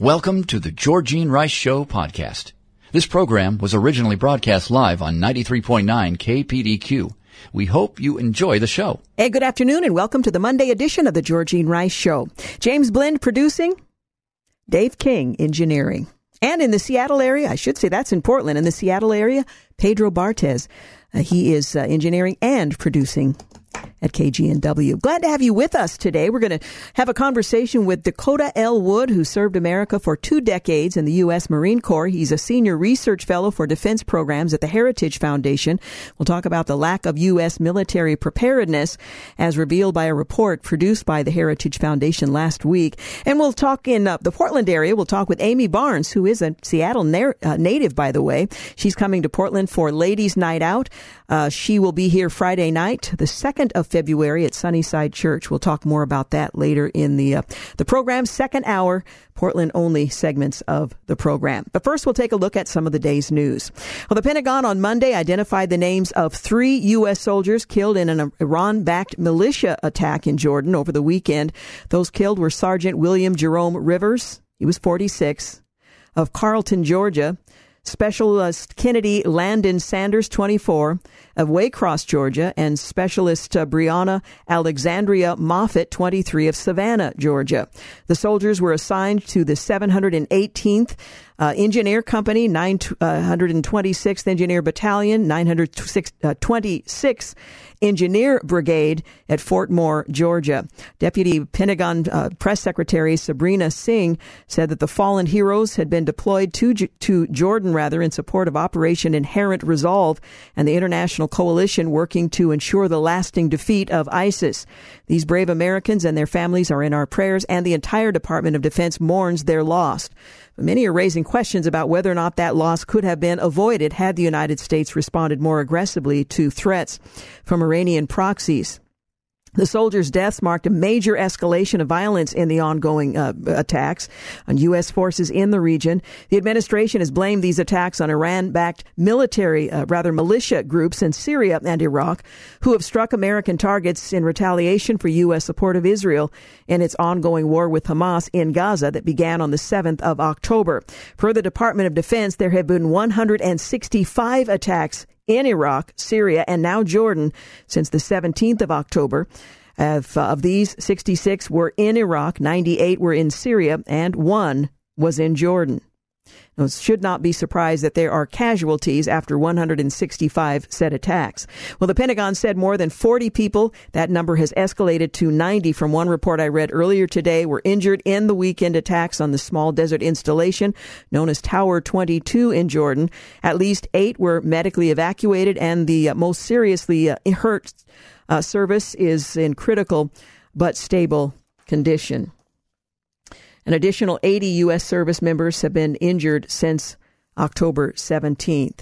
Welcome to the Georgene Rice Show podcast. This program was originally broadcast live on 93.9 KPDQ. We hope you enjoy the show. Hey, good afternoon and welcome to the Monday edition of the Georgene Rice Show. James Blend producing, Dave King engineering. And in the Seattle area, I should say that's in Portland, in the Seattle area, Pedro Bartes. He is engineering and producing at KGNW. Glad to have you with us today. We're going to have a conversation with Dakota L. Wood, who served America for 2 decades in the U.S. Marine Corps. He's a senior research fellow for defense programs at the Heritage Foundation. We'll talk about the lack of U.S. military preparedness as revealed by a report produced by the Heritage Foundation last week. And we'll talk in the Portland area. We'll talk with Amy Barnes, who is a Seattle native, by the way. She's coming to Portland for Ladies' Night Out. She will be here Friday night, the 2nd of February at Sunnyside Church. We'll talk more about that later in the program's second hour, Portland-only segments of the program. But first, we'll take a look at some of the day's news. Well, the Pentagon on Monday identified the names of 3 U.S. soldiers killed in an Iran-backed militia attack in Jordan over the weekend. Those killed were Sergeant William Jerome Rivers, he was 46, of Carlton, Georgia, Specialist Kennedy Landon Sanders, 24, of Waycross, Georgia, and Specialist Brianna Alexandria Moffitt, 23, of Savannah, Georgia. The soldiers were assigned to the 718th Engineer Company, 926th Engineer Battalion, 926th Engineer Brigade at Fort Moore, Georgia. Deputy Pentagon Press Secretary Sabrina Singh said that the fallen heroes had been deployed to Jordan, in support of Operation Inherent Resolve and the international coalition working to ensure the lasting defeat of ISIS. These brave Americans and their families are in our prayers, and the entire Department of Defense mourns their loss. Many are raising questions about whether or not that loss could have been avoided had the United States responded more aggressively to threats from Iranian proxies. The soldiers' deaths marked a major escalation of violence in the ongoing attacks on U.S. forces in the region. The administration has blamed these attacks on Iran-backed militia groups in Syria and Iraq, who have struck American targets in retaliation for U.S. support of Israel in its ongoing war with Hamas in Gaza that began on the 7th of October. Per the Department of Defense, there have been 165 attacks in Iraq, Syria, and now Jordan since the 17th of October. Of these, 66 were in Iraq, 98 were in Syria, and 1 was in Jordan. Now, it should not be surprised that there are casualties after 165 said attacks. Well, the Pentagon said more than 40 people, that number has escalated to 90 from one report I read earlier today, were injured in the weekend attacks on the small desert installation known as Tower 22 in Jordan. At least 8 were medically evacuated, and the most seriously hurt service is in critical but stable condition. An additional 80 U.S. service members have been injured since October 17th.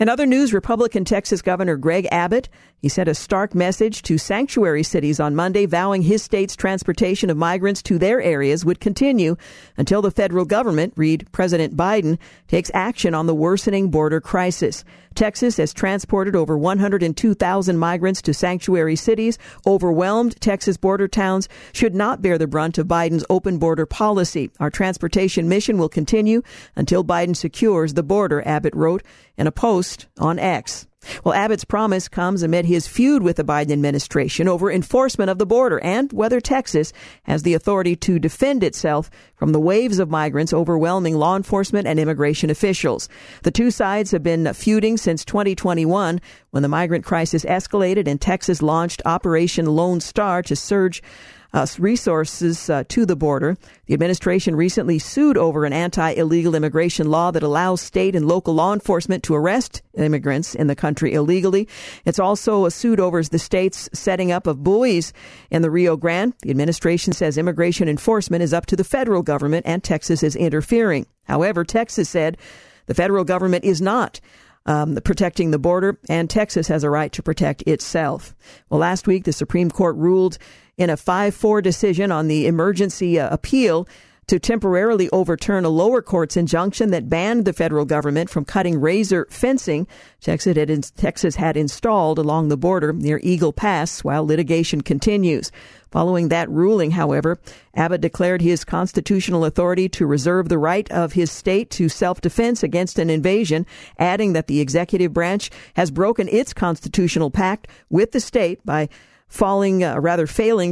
In other news, Republican Texas Governor Greg Abbott, he sent a stark message to sanctuary cities on Monday, vowing his state's transportation of migrants to their areas would continue until the federal government, read President Biden, takes action on the worsening border crisis. Texas has transported over 102,000 migrants to sanctuary cities. Overwhelmed Texas border towns should not bear the brunt of Biden's open border policy. Our transportation mission will continue until Biden secures the border, Abbott wrote in a post on X. Well, Abbott's promise comes amid his feud with the Biden administration over enforcement of the border and whether Texas has the authority to defend itself from the waves of migrants overwhelming law enforcement and immigration officials. The two sides have been feuding since 2021, when the migrant crisis escalated and Texas launched Operation Lone Star to surge resources to the border. The administration recently sued over an anti-illegal immigration law that allows state and local law enforcement to arrest immigrants in the country illegally. It's also a suit over the state's setting up of buoys in the Rio Grande. The administration says immigration enforcement is up to the federal government and Texas is interfering. However, Texas said the federal government is not protecting the border, and Texas has a right to protect itself. Well, last week, the Supreme Court ruled in a 5-4 decision on the emergency appeal to temporarily overturn a lower court's injunction that banned the federal government from cutting razor fencing Texas had installed along the border near Eagle Pass while litigation continues. Following that ruling, however, Abbott declared his constitutional authority to reserve the right of his state to self-defense against an invasion, adding that the executive branch has broken its constitutional pact with the state by failing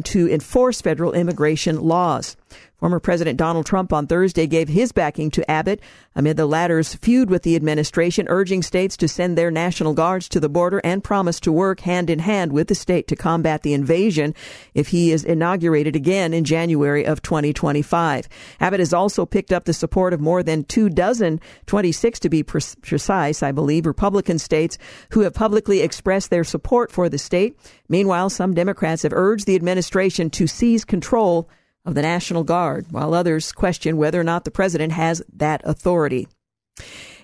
to enforce federal immigration laws. Former President Donald Trump on Thursday gave his backing to Abbott amid the latter's feud with the administration, urging states to send their National Guards to the border and promise to work hand in hand with the state to combat the invasion if he is inaugurated again in January of 2025. Abbott has also picked up the support of more than 26 to be precise, I believe, Republican states who have publicly expressed their support for the state. Meanwhile, some Democrats have urged the administration to seize control of the National Guard, while others question whether or not the president has that authority.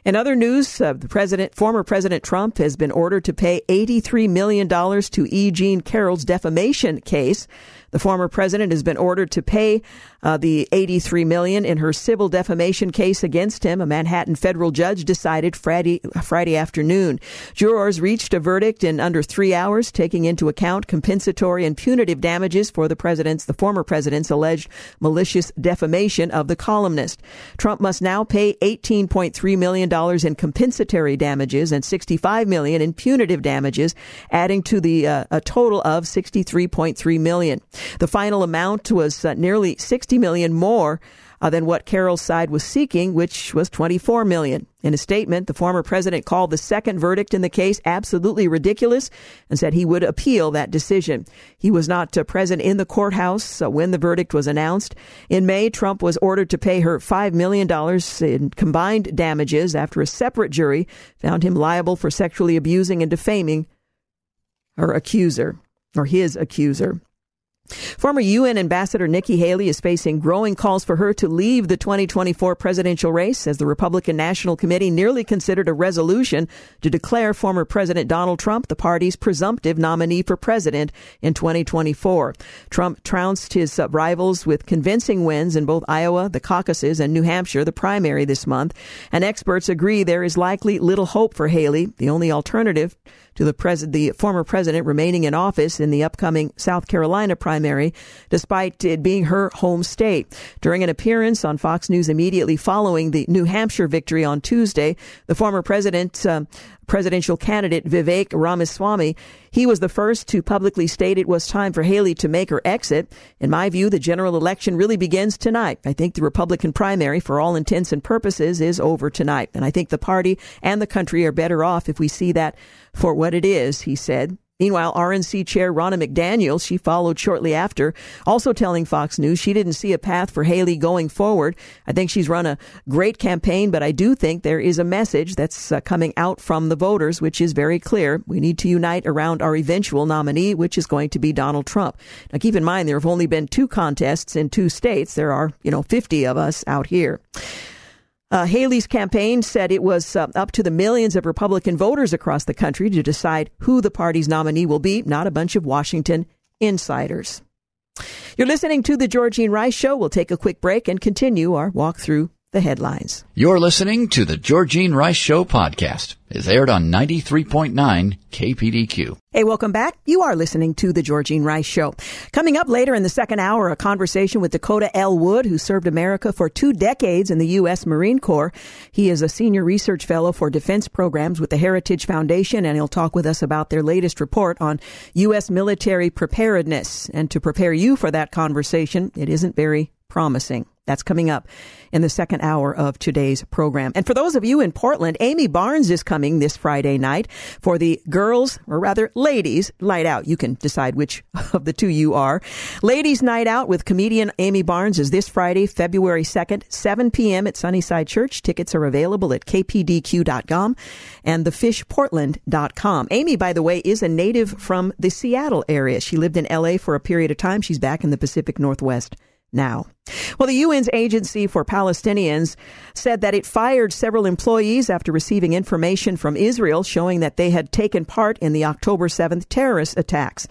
In other news, former President Trump has been ordered to pay $83 million to E. Jean Carroll's defamation case. The former president has been ordered to pay the $83 million in her civil defamation case against him. A Manhattan federal judge decided Friday afternoon. Jurors reached a verdict in under 3 hours, taking into account compensatory and punitive damages for the former president's alleged malicious defamation of the columnist. Trump must now pay $18.3 million in compensatory damages and $65 million in punitive damages, adding to a total of $63.3 million. The final amount was nearly $60 million more than what Carroll's side was seeking, which was $24 million. In a statement, the former president called the second verdict in the case absolutely ridiculous and said he would appeal that decision. He was not present in the courthouse when the verdict was announced. In May, Trump was ordered to pay her $5 million in combined damages after a separate jury found him liable for sexually abusing and defaming his accuser. Former UN Ambassador Nikki Haley is facing growing calls for her to leave the 2024 presidential race as the Republican National Committee nearly considered a resolution to declare former President Donald Trump the party's presumptive nominee for president in 2024. Trump trounced his rivals with convincing wins in both Iowa, the caucuses, and New Hampshire, the primary this month. And experts agree there is likely little hope for Haley, the only alternative to the former president remaining in office in the upcoming South Carolina primary, despite it being her home state. During an appearance on Fox News immediately following the New Hampshire victory on Tuesday, the former presidential candidate Vivek Ramaswamy, he was the first to publicly state it was time for Haley to make her exit. In my view, the general election really begins tonight. I think the Republican primary, for all intents and purposes, is over tonight. And I think the party and the country are better off if we see that for what it is, he said. Meanwhile, RNC Chair Ronna McDaniel, she followed shortly after, also telling Fox News she didn't see a path for Haley going forward. I think she's run a great campaign, but I do think there is a message that's coming out from the voters, which is very clear. We need to unite around our eventual nominee, which is going to be Donald Trump. Now, keep in mind, there have only been 2 contests in 2 states. There are, 50 of us out here. Haley's campaign said it was up to the millions of Republican voters across the country to decide who the party's nominee will be, not a bunch of Washington insiders. You're listening to The Georgene Rice Show. We'll take a quick break and continue our walk through the headlines. You're listening to The Georgene Rice Show podcast. It's aired on 93.9 KPDQ. Hey, welcome back. You are listening to The Georgene Rice Show. Coming up later in the second hour, a conversation with Dakota L. Wood, who served America for 2 decades in the U.S. Marine Corps. He is a senior research fellow for defense programs with the Heritage Foundation, and he'll talk with us about their latest report on U.S. military preparedness. And to prepare you for that conversation, it isn't very promising. That's coming up in the second hour of today's program. And for those of you in Portland, Amy Barnes is coming this Friday night for the Girls, or rather Ladies Night Out. You can decide which of the two you are. Ladies Night Out with comedian Amy Barnes is this Friday, February 2nd, 7 p.m. at Sunnyside Church. Tickets are available at kpdq.com and thefishportland.com. Amy, by the way, is a native from the Seattle area. She lived in L.A. for a period of time. She's back in the Pacific Northwest now. Well, the UN's Agency for Palestinians said that it fired several employees after receiving information from Israel showing that they had taken part in the October 7th terrorist attacks.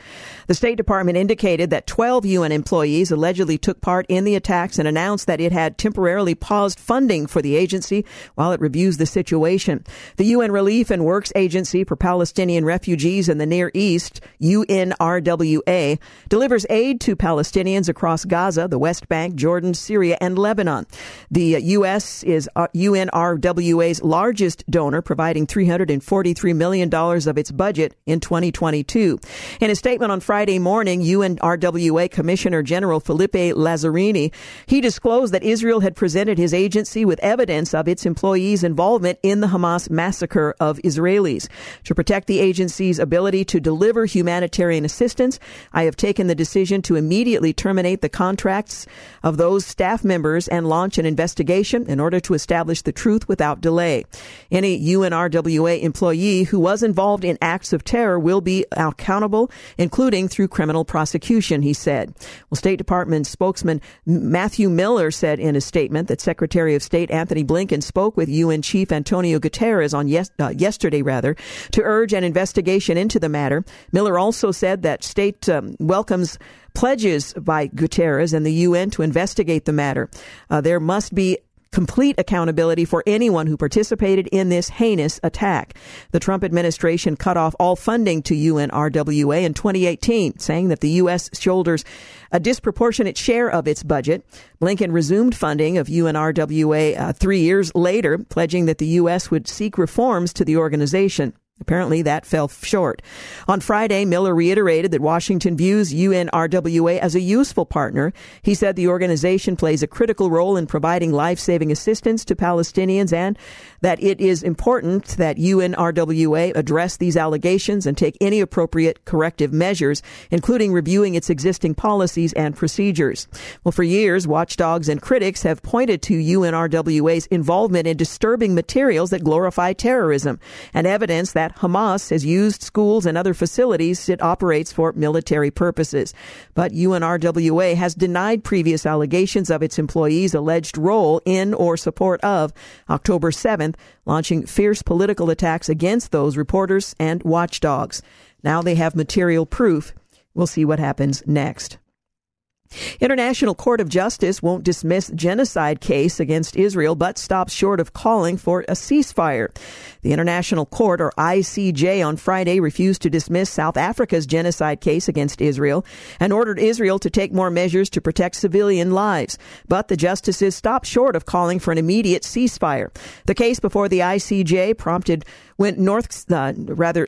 The State Department indicated that 12 UN employees allegedly took part in the attacks and announced that it had temporarily paused funding for the agency while it reviews the situation. The UN Relief and Works Agency for Palestinian Refugees in the Near East, UNRWA, delivers aid to Palestinians across Gaza, the West Bank, Jordan, Syria, and Lebanon. The U.S. is UNRWA's largest donor, providing $343 million of its budget in 2022. In a statement on Friday morning, UNRWA Commissioner General Filippo Lazzarini, he disclosed that Israel had presented his agency with evidence of its employees' involvement in the Hamas massacre of Israelis. To protect the agency's ability to deliver humanitarian assistance, I have taken the decision to immediately terminate the contracts of those staff members and launch an investigation in order to establish the truth without delay. Any UNRWA employee who was involved in acts of terror will be accountable, including through criminal prosecution, he said. Well, State Department spokesman Matthew Miller said in a statement that Secretary of State Anthony Blinken spoke with UN Chief Antonio Guterres on yesterday to urge an investigation into the matter. Miller also said that state welcomes pledges by Guterres and the UN to investigate the matter. There must be complete accountability for anyone who participated in this heinous attack. The Trump administration cut off all funding to UNRWA in 2018, saying that the U.S. shoulders a disproportionate share of its budget. Blinken resumed funding of UNRWA 3 years later, pledging that the U.S. would seek reforms to the organization. Apparently that fell short. On Friday, Miller reiterated that Washington views UNRWA as a useful partner. He said the organization plays a critical role in providing life-saving assistance to Palestinians and that it is important that UNRWA address these allegations and take any appropriate corrective measures, including reviewing its existing policies and procedures. Well, for years, watchdogs and critics have pointed to UNRWA's involvement in disturbing materials that glorify terrorism and evidence that Hamas has used schools and other facilities it operates for military purposes. But UNRWA has denied previous allegations of its employees' alleged role in or support of October 7th, launching fierce political attacks against those reporters and watchdogs. Now they have material proof. We'll see what happens next. International Court of Justice won't dismiss genocide case against Israel, but stops short of calling for a ceasefire. The International Court, or ICJ, on Friday refused to dismiss South Africa's genocide case against Israel and ordered Israel to take more measures to protect civilian lives. But the justices stopped short of calling for an immediate ceasefire. The case before the ICJ prompted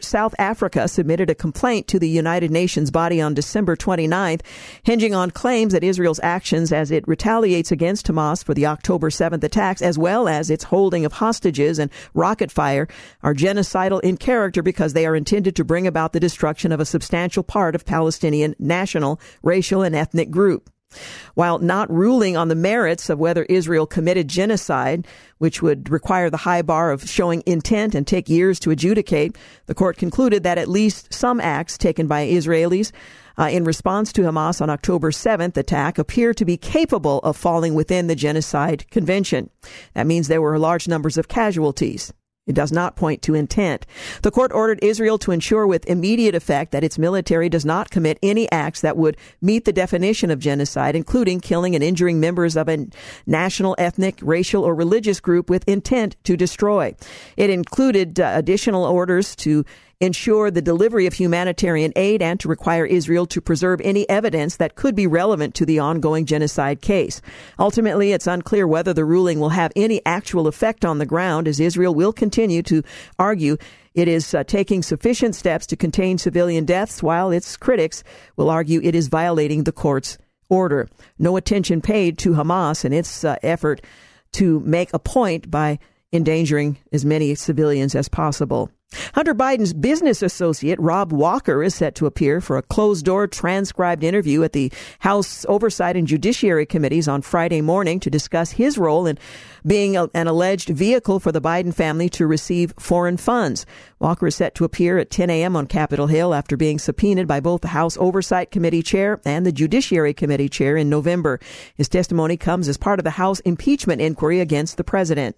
South Africa submitted a complaint to the United Nations body on December 29th, hinging on claims that Israel's actions as it retaliates against Hamas for the October 7th attacks, as well as its holding of hostages and rocket fire, are genocidal in character because they are intended to bring about the destruction of a substantial part of Palestinian national, racial, and ethnic group. While not ruling on the merits of whether Israel committed genocide, which would require the high bar of showing intent and take years to adjudicate, the court concluded that at least some acts taken by Israelis in response to Hamas on October 7th attack appear to be capable of falling within the Genocide Convention. That means there were large numbers of casualties. It does not point to intent. The court ordered Israel to ensure with immediate effect that its military does not commit any acts that would meet the definition of genocide, including killing and injuring members of a national, ethnic, racial, or religious group with intent to destroy. It included additional orders to ensure the delivery of humanitarian aid and to require Israel to preserve any evidence that could be relevant to the ongoing genocide case. Ultimately, it's unclear whether the ruling will have any actual effect on the ground, as Israel will continue to argue it is taking sufficient steps to contain civilian deaths, while its critics will argue it is violating the court's border. No attention paid to Hamas and its effort to make a point by endangering as many civilians as possible. Hunter Biden's business associate, Rob Walker, is set to appear for a closed-door transcribed interview at the House Oversight and Judiciary Committees on Friday morning to discuss his role in being an alleged vehicle for the Biden family to receive foreign funds. Walker is set to appear at 10 a.m. on Capitol Hill after being subpoenaed by both the House Oversight Committee chair and the Judiciary Committee chair in November. His testimony comes as part of the House impeachment inquiry against the president.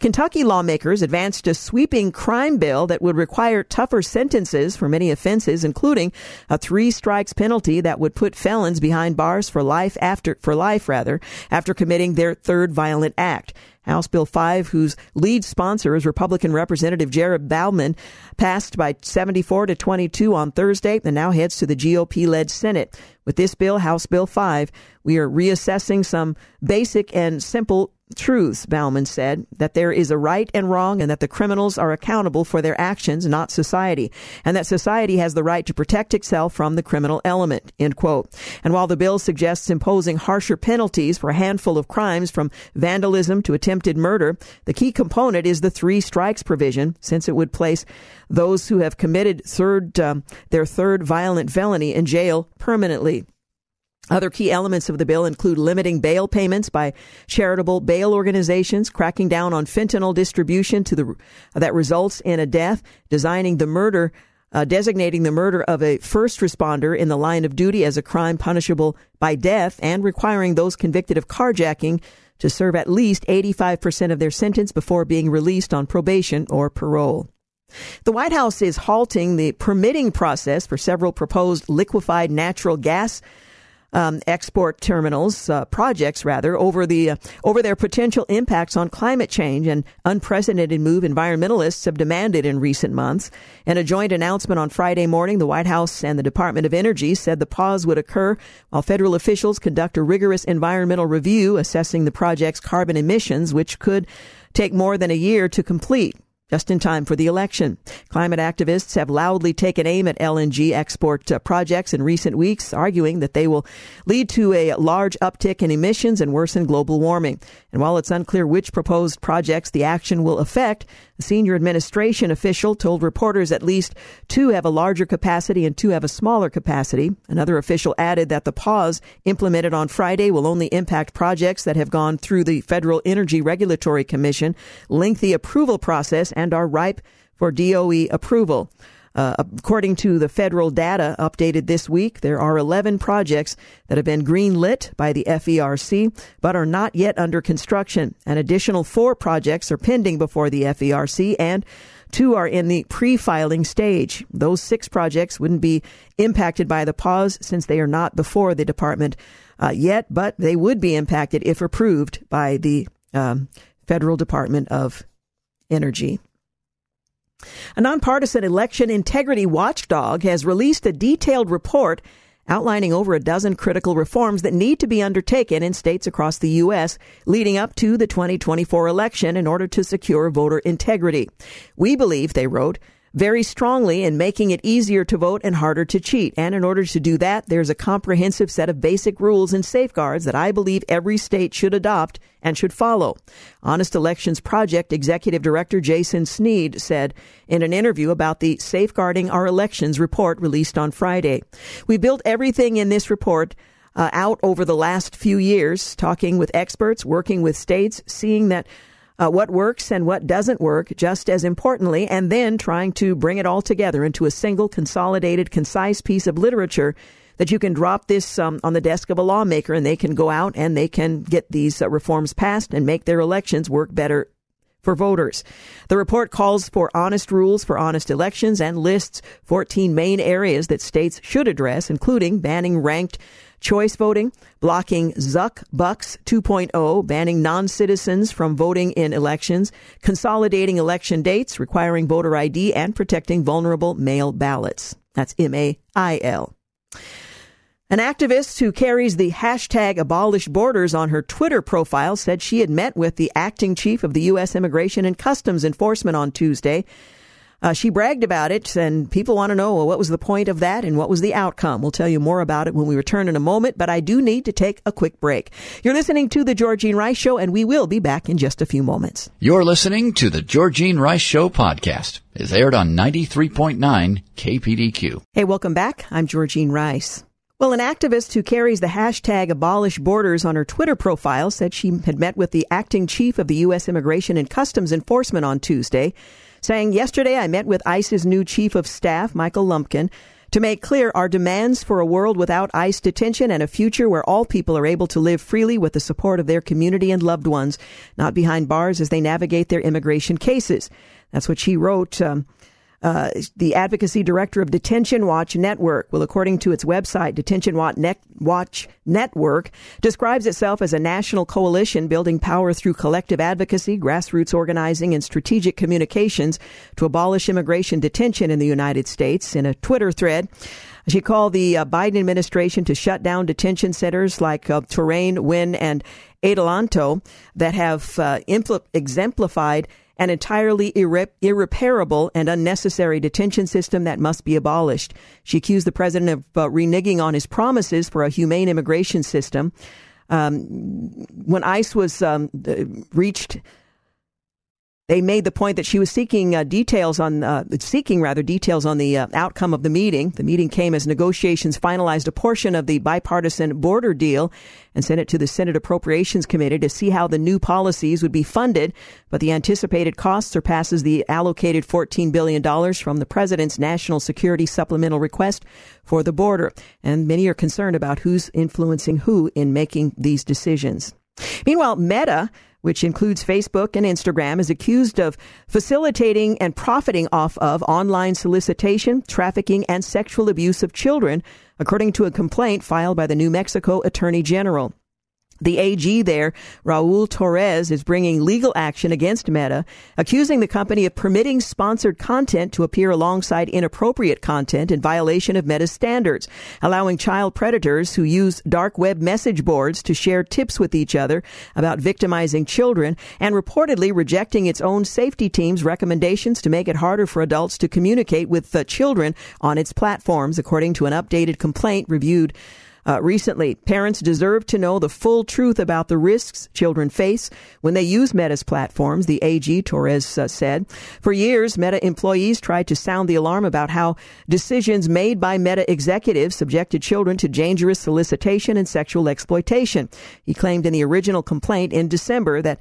Kentucky lawmakers advanced a sweeping crime bill that would require tougher sentences for many offenses, including a 3 strikes penalty that would put felons behind bars for life after committing their 3rd violent act. House Bill 5, whose lead sponsor is Republican Representative Jared Bauman, passed by 74 to 22 on Thursday and now heads to the GOP-led Senate. With this bill, House Bill 5, we are reassessing some basic and simple truths, Bauman said, that there is a right and wrong and that the criminals are accountable for their actions, not society, and that society has the right to protect itself from the criminal element, end quote. And while the bill suggests imposing harsher penalties for a handful of crimes from vandalism to attempted murder, the key component is the 3 strikes provision, since it would place those who have committed their third violent felony in jail permanently. Other key elements of the bill include limiting bail payments by charitable bail organizations, cracking down on fentanyl distribution that results in a death, designating the murder of a first responder in the line of duty as a crime punishable by death, and requiring those convicted of carjacking to serve at least 85% of their sentence before being released on probation or parole. The White House is halting the permitting process for several proposed liquefied natural gas export terminals, projects, over their potential impacts on climate change, an unprecedented move environmentalists have demanded in recent months. In a joint announcement on Friday morning, the White House and the Department of Energy said the pause would occur while federal officials conduct a rigorous environmental review assessing the project's carbon emissions, which could take more than a year to complete. Just in time for the election. Climate activists have loudly taken aim at LNG export projects in recent weeks, arguing that they will lead to a large uptick in emissions and worsen global warming. And while it's unclear which proposed projects the action will affect, a senior administration official told reporters at least 2 have a larger capacity and 2 have a smaller capacity. Another official added that the pause implemented on Friday will only impact projects that have gone through the Federal Energy Regulatory Commission lengthy approval process and are ripe for DOE approval. According to the federal data updated this week, there are 11 projects that have been green-lit by the FERC but are not yet under construction. An additional 4 projects are pending before the FERC and 2 are in the pre-filing stage. Those 6 projects wouldn't be impacted by the pause since they are not before the department yet, but they would be impacted if approved by the Federal Department of Energy. A nonpartisan election integrity watchdog has released a detailed report outlining over a dozen critical reforms that need to be undertaken in states across the U.S. leading up to the 2024 election in order to secure voter integrity. We believe, they wrote, very strongly in making it easier to vote and harder to cheat. And in order to do that, there's a comprehensive set of basic rules and safeguards that I believe every state should adopt and should follow. Honest Elections Project Executive Director Jason Sneed said in an interview about the Safeguarding Our Elections report released on Friday. We built everything in this report out over the last few years, talking with experts, working with states, seeing that what works and what doesn't work, just as importantly, and then trying to bring it all together into a single, consolidated, concise piece of literature that you can drop this on the desk of a lawmaker and they can go out and they can get these reforms passed and make their elections work better for voters. The report calls for honest rules for honest elections and lists 14 main areas that states should address, including banning ranked choice voting, blocking Zuck Bucks 2.0, banning non-citizens from voting in elections, consolidating election dates, requiring voter ID, and protecting vulnerable mail ballots. That's MAIL. An activist who carries the hashtag abolish borders on her Twitter profile said she had met with the acting chief of the U.S. Immigration and Customs Enforcement on Tuesday She bragged about it, and people want to know, well, what was the point of that and what was the outcome? We'll tell you more about it when we return in a moment, but I do need to take a quick break. You're listening to The Georgene Rice Show, and we will be back in just a few moments. You're listening to The Georgene Rice Show podcast. It's aired on 93.9 KPDQ. Hey, welcome back. I'm Georgene Rice. Well, an activist who carries the hashtag Abolish Borders on her Twitter profile said she had met with the acting chief of the U.S. Immigration and Customs Enforcement on Tuesday, saying, "Yesterday I met with ICE's new chief of staff, Michael Lumpkin, to make clear our demands for a world without ICE detention and a future where all people are able to live freely with the support of their community and loved ones, not behind bars as they navigate their immigration cases." That's what she wrote. The advocacy director of Detention Watch Network. Well, according to its website, Detention Watch Network describes itself as a national coalition building power through collective advocacy, grassroots organizing, and strategic communications to abolish immigration detention in the United States. In a Twitter thread, she called the Biden administration to shut down detention centers like Torrey, Wynn, and Adelanto that have exemplified an entirely irreparable and unnecessary detention system that must be abolished. She accused the president of reneging on his promises for a humane immigration system. When ICE was reached, they made the point that she was seeking details on the outcome of the meeting. The meeting came as negotiations finalized a portion of the bipartisan border deal and sent it to the Senate Appropriations Committee to see how the new policies would be funded. But the anticipated cost surpasses the allocated $14 billion from the president's national security supplemental request for the border. And many are concerned about who's influencing who in making these decisions. Meanwhile, Meta, which includes Facebook and Instagram, is accused of facilitating and profiting off of online solicitation, trafficking, and sexual abuse of children, according to a complaint filed by the New Mexico Attorney General. The AG there, Raul Torres, is bringing legal action against Meta, accusing the company of permitting sponsored content to appear alongside inappropriate content in violation of Meta's standards, allowing child predators who use dark web message boards to share tips with each other about victimizing children, and reportedly rejecting its own safety team's recommendations to make it harder for adults to communicate with the children on its platforms, according to an updated complaint reviewed recently. Parents deserve to know the full truth about the risks children face when they use Meta's platforms, the AG Torres said. For years, Meta employees tried to sound the alarm about how decisions made by Meta executives subjected children to dangerous solicitation and sexual exploitation. He claimed in the original complaint in December that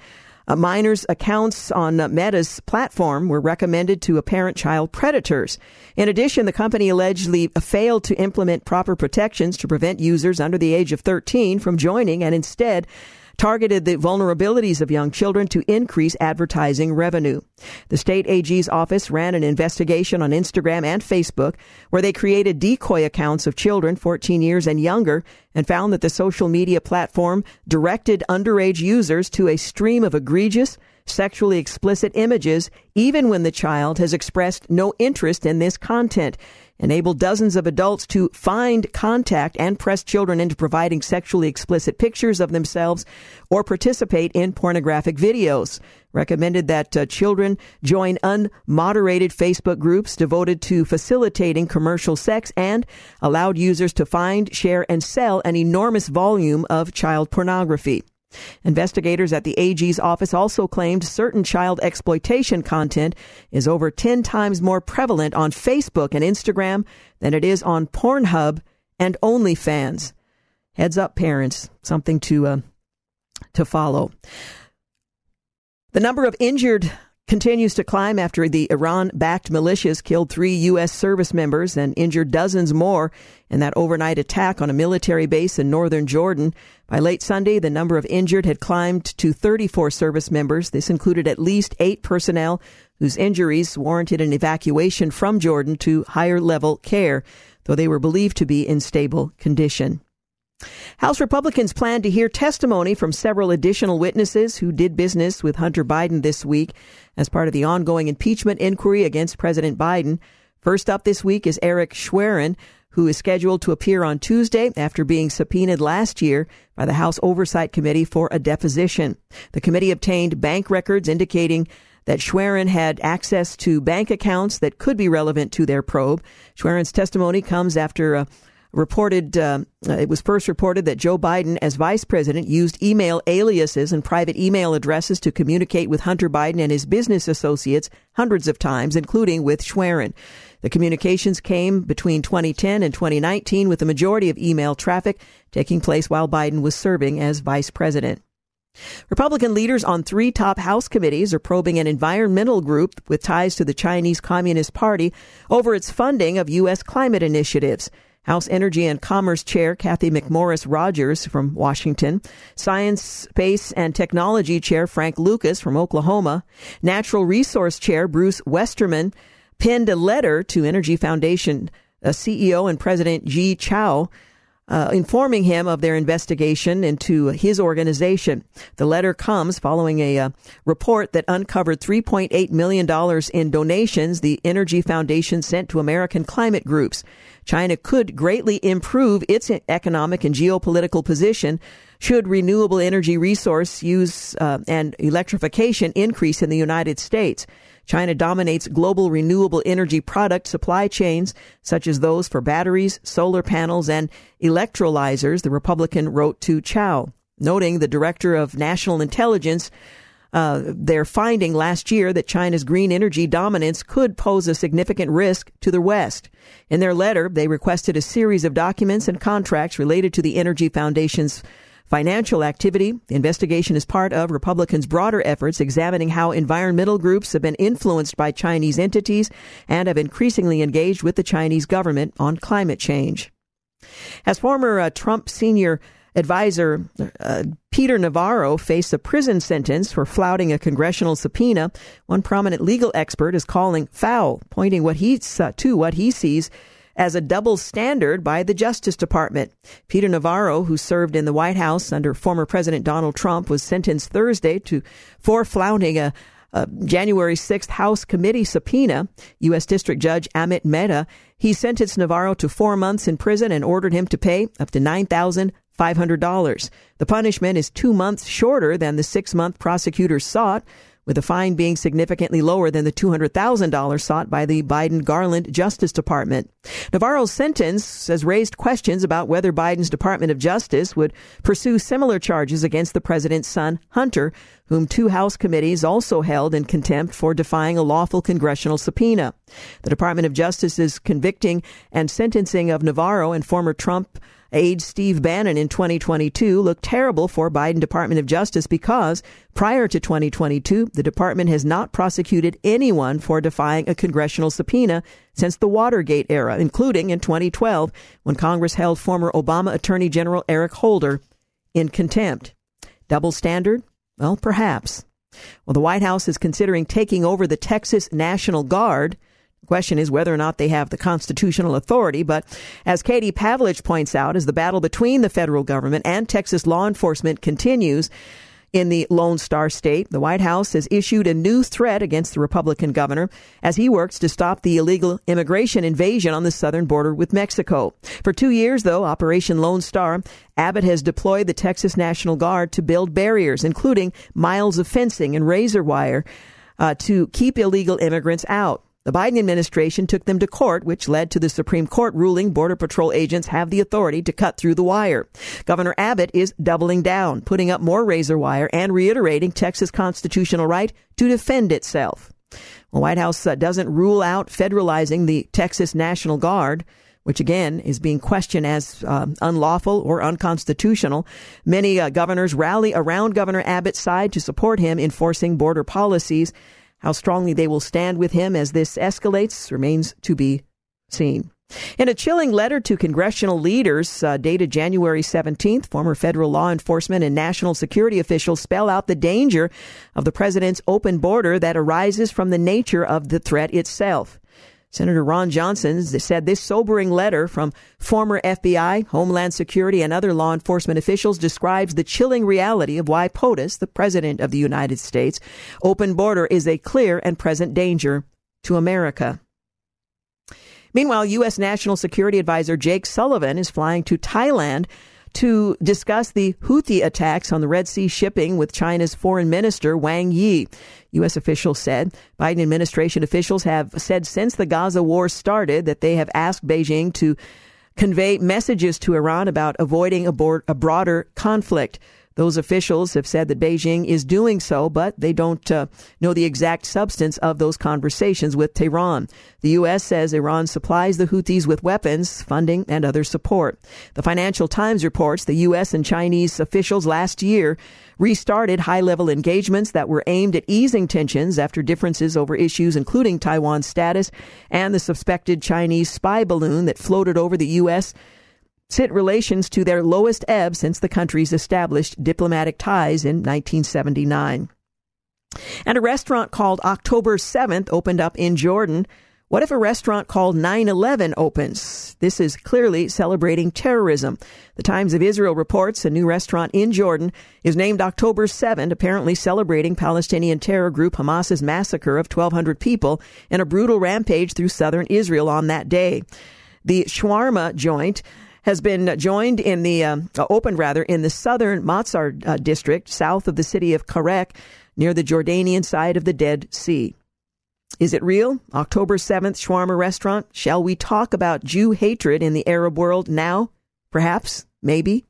minors' accounts on Meta's platform were recommended to apparent child predators. In addition, the company allegedly failed to implement proper protections to prevent users under the age of 13 from joining, and instead targeted the vulnerabilities of young children to increase advertising revenue. The state AG's office ran an investigation on Instagram and Facebook, where they created decoy accounts of children 14 years and younger, and found that the social media platform directed underage users to a stream of egregious, sexually explicit images, even when the child has expressed no interest in this content, enabled dozens of adults to find, contact, and press children into providing sexually explicit pictures of themselves or participate in pornographic videos, recommended that children join unmoderated Facebook groups devoted to facilitating commercial sex, and allowed users to find, share, and sell an enormous volume of child pornography. Investigators at the AG's office also claimed certain child exploitation content is over 10 times more prevalent on Facebook and Instagram than it is on Pornhub and OnlyFans. Heads up, parents. Something to follow. The number of injured continues to climb after the Iran-backed militias killed 3 U.S. service members and injured dozens more in that overnight attack on a military base in northern Jordan. By late Sunday, the number of injured had climbed to 34 service members. This included at least 8 personnel whose injuries warranted an evacuation from Jordan to higher-level care, though they were believed to be in stable condition. House Republicans plan to hear testimony from several additional witnesses who did business with Hunter Biden this week as part of the ongoing impeachment inquiry against President Biden. First up this week is Eric Schwerin, who is scheduled to appear on Tuesday after being subpoenaed last year by the House Oversight Committee for a deposition. The committee obtained bank records indicating that Schwerin had access to bank accounts that could be relevant to their probe. Schwerin's testimony comes after it was first reported that Joe Biden, as vice president, used email aliases and private email addresses to communicate with Hunter Biden and his business associates hundreds of times, including with Schwerin. The communications came between 2010 and 2019, with the majority of email traffic taking place while Biden was serving as vice president. Republican leaders on three top House committees are probing an environmental group with ties to the Chinese Communist Party over its funding of U.S. climate initiatives. House Energy and Commerce Chair Kathy McMorris Rogers from Washington, Science, Space, and Technology Chair Frank Lucas from Oklahoma, Natural Resource Chair Bruce Westerman penned a letter to Energy Foundation CEO and President Ji Chao, informing him of their investigation into his organization. The letter comes following a report that uncovered $3.8 million in donations the Energy Foundation sent to American climate groups. China could greatly improve its economic and geopolitical position should renewable energy resource use and electrification increase in the United States. China dominates global renewable energy product supply chains, such as those for batteries, solar panels, and electrolyzers, the Republican wrote to Chao, noting the director of national intelligence, their finding last year that China's green energy dominance could pose a significant risk to the West. In their letter, they requested a series of documents and contracts related to the Energy Foundation's financial activity. The investigation is part of Republicans' broader efforts examining how environmental groups have been influenced by Chinese entities and have increasingly engaged with the Chinese government on climate change. As former Trump senior advisor Peter Navarro faced a prison sentence for flouting a congressional subpoena, one prominent legal expert is calling foul, pointing what he sees as a double standard by the Justice Department. Peter Navarro, who served in the White House under former President Donald Trump, was sentenced Thursday for flouting a January 6th House committee subpoena. U.S. District Judge Amit Mehta, he sentenced Navarro to 4 months in prison and ordered him to pay up to $9,500. The punishment is 2 months shorter than the 6-month prosecutors sought, with the fine being significantly lower than the $200,000 sought by the Biden-Garland Justice Department. Navarro's sentence has raised questions about whether Biden's Department of Justice would pursue similar charges against the president's son, Hunter, whom two House committees also held in contempt for defying a lawful congressional subpoena. The Department of Justice's convicting and sentencing of Navarro and former Trump aide Steve Bannon in 2022 looked terrible for Biden Department of Justice because prior to 2022, the department has not prosecuted anyone for defying a congressional subpoena since the Watergate era, including in 2012, when Congress held former Obama Attorney General Eric Holder in contempt. Double standard? Well, perhaps. Well, the White House is considering taking over the Texas National Guard. The question is whether or not they have the constitutional authority. But as Katie Pavlich points out, as the battle between the federal government and Texas law enforcement continues in the Lone Star State, the White House has issued a new threat against the Republican governor as he works to stop the illegal immigration invasion on the southern border with Mexico. For 2 years, though, Operation Lone Star, Abbott has deployed the Texas National Guard to build barriers, including miles of fencing and razor wire, to keep illegal immigrants out. The Biden administration took them to court, which led to the Supreme Court ruling Border Patrol agents have the authority to cut through the wire. Governor Abbott is doubling down, putting up more razor wire and reiterating Texas' constitutional right to defend itself. The White House doesn't rule out federalizing the Texas National Guard, which again is being questioned as unlawful or unconstitutional. Many governors rally around Governor Abbott's side to support him enforcing border policies. How strongly they will stand with him as this escalates remains to be seen. In a chilling letter to congressional leaders dated January 17th, former federal law enforcement and national security officials spell out the danger of the president's open border that arises from the nature of the threat itself. Senator Ron Johnson said this sobering letter from former FBI, Homeland Security, and other law enforcement officials describes the chilling reality of why POTUS, the President of the United States, open border is a clear and present danger to America. Meanwhile, U.S. National Security Advisor Jake Sullivan is flying to Thailand to discuss the Houthi attacks on the Red Sea shipping with China's Foreign Minister Wang Yi. U.S. officials said Biden administration officials have said since the Gaza war started that they have asked Beijing to convey messages to Iran about avoiding a broader conflict. Those officials have said that Beijing is doing so, but they don't know the exact substance of those conversations with Tehran. The U.S. says Iran supplies the Houthis with weapons, funding, and other support. The Financial Times reports the U.S. and Chinese officials last year restarted high-level engagements that were aimed at easing tensions after differences over issues including Taiwan's status and the suspected Chinese spy balloon that floated over the U.S. sent relations to their lowest ebb since the countries established diplomatic ties in 1979. And a restaurant called October 7th opened up in Jordan. What if a restaurant called 9/11 opens? This is clearly celebrating terrorism. The Times of Israel reports a new restaurant in Jordan is named October 7, apparently celebrating Palestinian terror group Hamas's massacre of 1,200 people in a brutal rampage through southern Israel on that day. The shawarma joint has been joined in the opened in the southern Matzar district, south of the city of Karek, near the Jordanian side of the Dead Sea. Is it real? October 7th shawarma restaurant. Shall we talk about Jew hatred in the Arab world now? Perhaps, maybe.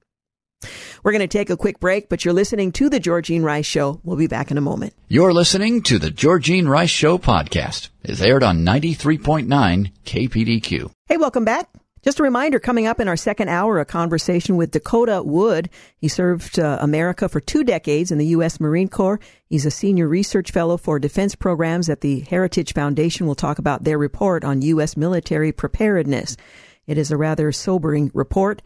We're going to take a quick break, but you're listening to The Georgene Rice Show. We'll be back in a moment. You're listening to The Georgene Rice Show podcast. It's aired on 93.9 KPDQ. Hey, welcome back. Just a reminder, coming up in our second hour, a conversation with Dakota Wood. He served America for 2 decades in the U.S. Marine Corps. He's a senior research fellow for defense programs at the Heritage Foundation. We'll talk about their report on U.S. military preparedness. It is a rather sobering report,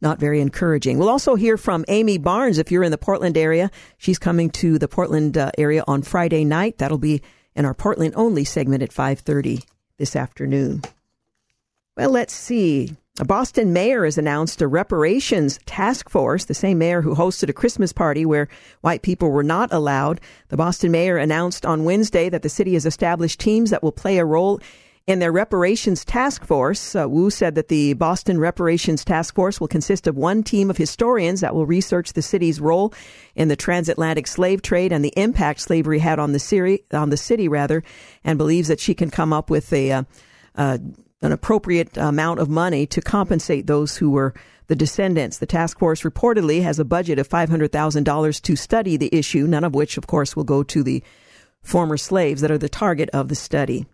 not very encouraging. We'll also hear from Amy Barnes if you're in the Portland area. She's coming to the Portland area on Friday night. That'll be in our Portland Only segment at 5:30 this afternoon. Well, let's see. A Boston mayor has announced a reparations task force, the same mayor who hosted a Christmas party where white people were not allowed. The Boston mayor announced on Wednesday that the city has established teams that will play a role in their reparations task force. Wu said that the Boston reparations task force will consist of one team of historians that will research the city's role in the transatlantic slave trade and the impact slavery had on the city, and believes that she can come up with an appropriate amount of money to compensate those who were the descendants. The task force reportedly has a budget of $500,000 to study the issue, none of which, of course, will go to the former slaves that are the target of the study.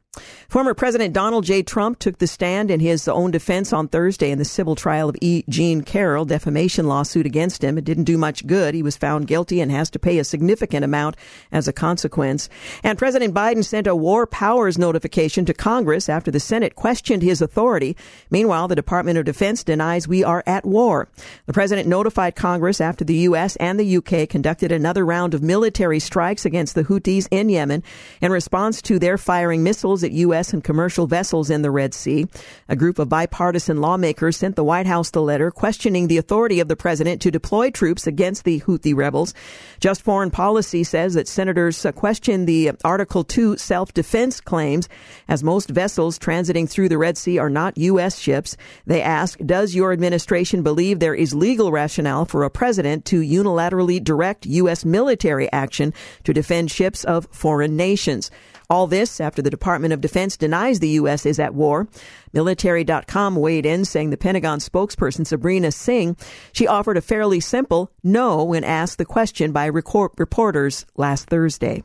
Former President Donald J. Trump took the stand in his own defense on Thursday in the civil trial of E. Jean Carroll defamation lawsuit against him. It didn't do much good. He was found guilty and has to pay a significant amount as a consequence. And President Biden sent a war powers notification to Congress after the Senate questioned his authority. Meanwhile, the Department of Defense denies we are at war. The president notified Congress after the U.S. and the U.K. conducted another round of military strikes against the Houthis in Yemen in response to their firing missiles at U.S. and commercial vessels in the Red Sea. A group of bipartisan lawmakers sent the White House the letter questioning the authority of the president to deploy troops against the Houthi rebels. Just Foreign Policy says that senators question the Article 2 self-defense claims, as most vessels transiting through the Red Sea are not U.S. ships. They ask, does your administration believe there is legal rationale for a president to unilaterally direct U.S. military action to defend ships of foreign nations? All this after the Department of Defense denies the U.S. is at war. Military.com weighed in, saying the Pentagon spokesperson Sabrina Singh, she offered a fairly simple no when asked the question by reporters last Thursday.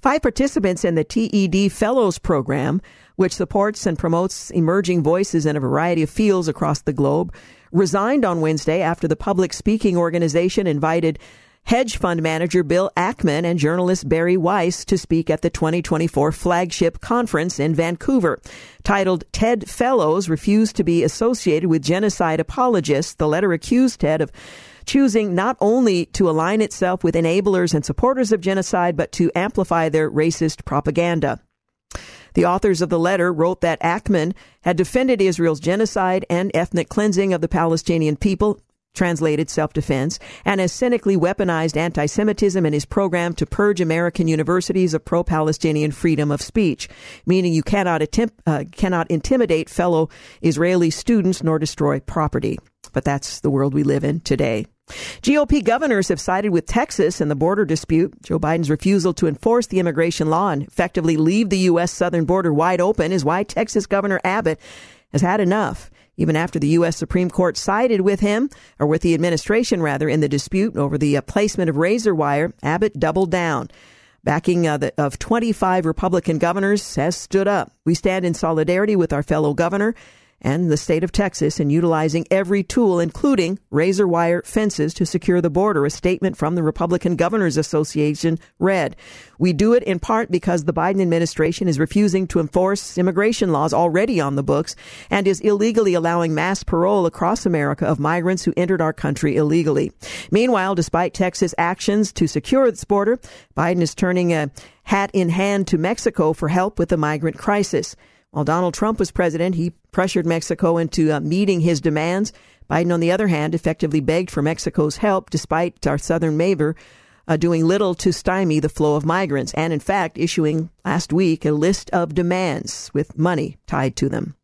5 participants in the TED Fellows Program, which supports and promotes emerging voices in a variety of fields across the globe, resigned on Wednesday after the public speaking organization invited hedge fund manager Bill Ackman and journalist Barry Weiss to speak at the 2024 flagship conference in Vancouver. Titled TED Fellows Refuse to be Associated with Genocide Apologists, the letter accused TED of choosing not only to align itself with enablers and supporters of genocide, but to amplify their racist propaganda. The authors of the letter wrote that Ackman had defended Israel's genocide and ethnic cleansing of the Palestinian people, translated self-defense, and has cynically weaponized anti-Semitism in his program to purge American universities of pro-Palestinian freedom of speech, meaning you cannot intimidate fellow Israeli students nor destroy property. But that's the world we live in today. GOP governors have sided with Texas in the border dispute. Joe Biden's refusal to enforce the immigration law and effectively leave the U.S. southern border wide open is why Texas Governor Abbott has had enough, even after the U.S. Supreme Court sided with him, or with the administration, rather, in the dispute over the placement of razor wire. Abbott doubled down. Backing of 25 Republican governors has stood up. We stand in solidarity with our fellow governor and the state of Texas in utilizing every tool, including razor wire fences, to secure the border, a statement from the Republican Governors Association read. We do it in part because the Biden administration is refusing to enforce immigration laws already on the books and is illegally allowing mass parole across America of migrants who entered our country illegally. Meanwhile, despite Texas actions to secure its border, Biden is turning a hat in hand to Mexico for help with the migrant crisis. While Donald Trump was president, he pressured Mexico into meeting his demands. Biden, on the other hand, effectively begged for Mexico's help, despite our southern neighbor doing little to stymie the flow of migrants, and in fact issuing last week a list of demands with money tied to them.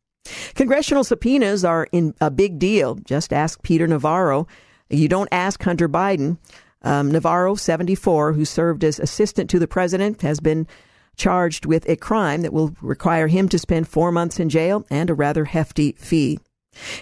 Congressional subpoenas are in a big deal. Just ask Peter Navarro. You don't ask Hunter Biden. Navarro, 74, who served as assistant to the president, has been charged with a crime that will require him to spend 4 months in jail and a rather hefty fee.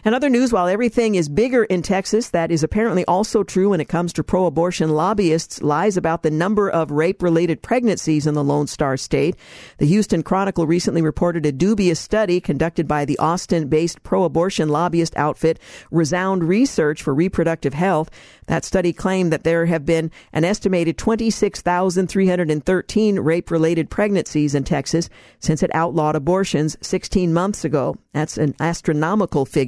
In other news, while everything is bigger in Texas, that is apparently also true when it comes to pro-abortion lobbyists' lies about the number of rape-related pregnancies in the Lone Star State. The Houston Chronicle recently reported a dubious study conducted by the Austin-based pro-abortion lobbyist outfit Resound Research for Reproductive Health. That study claimed that there have been an estimated 26,313 rape-related pregnancies in Texas since it outlawed abortions 16 months ago. That's an astronomical figure.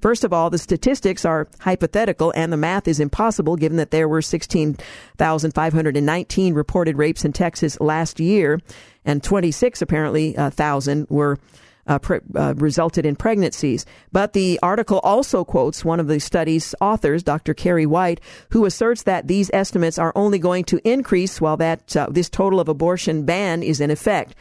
First of all, the statistics are hypothetical and the math is impossible, given that there were 16,519 reported rapes in Texas last year, and 26 apparently thousand were resulted in pregnancies. But the article also quotes one of the study's authors, Dr. Kerry White, who asserts that these estimates are only going to increase while that this total of abortion ban is in effect.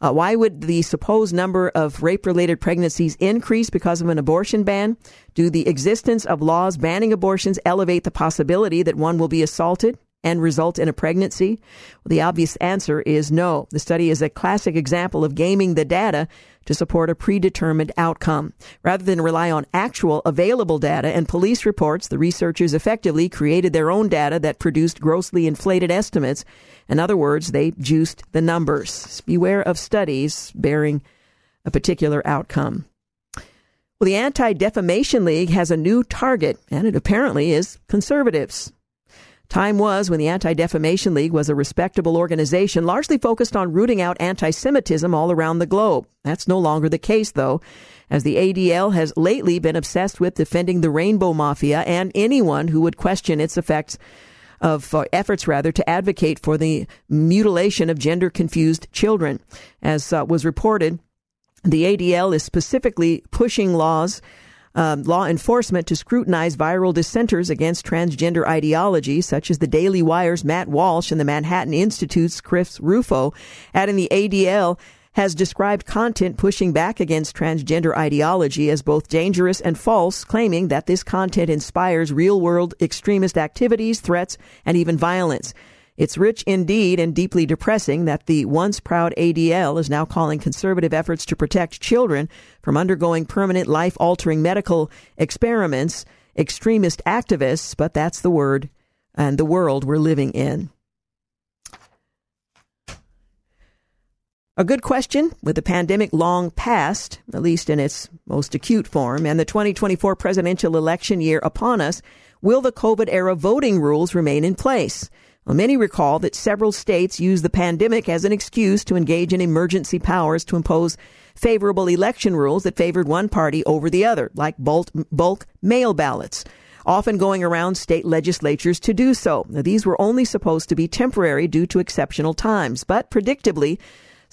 Why would the supposed number of rape-related pregnancies increase because of an abortion ban? Do the existence of laws banning abortions elevate the possibility that one will be assaulted and result in a pregnancy? Well, the obvious answer is no. The study is a classic example of gaming the data to support a predetermined outcome. Rather than rely on actual available data and police reports, the researchers effectively created their own data that produced grossly inflated estimates. In other words, they juiced the numbers. Beware of studies bearing a particular outcome. Well, the Anti-Defamation League has a new target, and it apparently is conservatives. Time was when the Anti-Defamation League was a respectable organization largely focused on rooting out anti-Semitism all around the globe. That's no longer the case, though, as the ADL has lately been obsessed with defending the Rainbow Mafia and anyone who would question its efforts to advocate for the mutilation of gender-confused children. As was reported, the ADL is specifically pushing law enforcement to scrutinize viral dissenters against transgender ideology, such as the Daily Wire's Matt Walsh and the Manhattan Institute's Chris Rufo, adding the ADL has described content pushing back against transgender ideology as both dangerous and false, claiming that this content inspires real-world extremist activities, threats, and even violence. It's rich indeed and deeply depressing that the once proud ADL is now calling conservative efforts to protect children from undergoing permanent life-altering medical experiments extremist activists, but that's the word and the world we're living in. A good question, with the pandemic long past, at least in its most acute form, and the 2024 presidential election year upon us, will the COVID-era voting rules remain in place? Well, many recall that several states used the pandemic as an excuse to engage in emergency powers to impose favorable election rules that favored one party over the other, like bulk mail ballots, often going around state legislatures to do so. Now, these were only supposed to be temporary due to exceptional times, but predictably,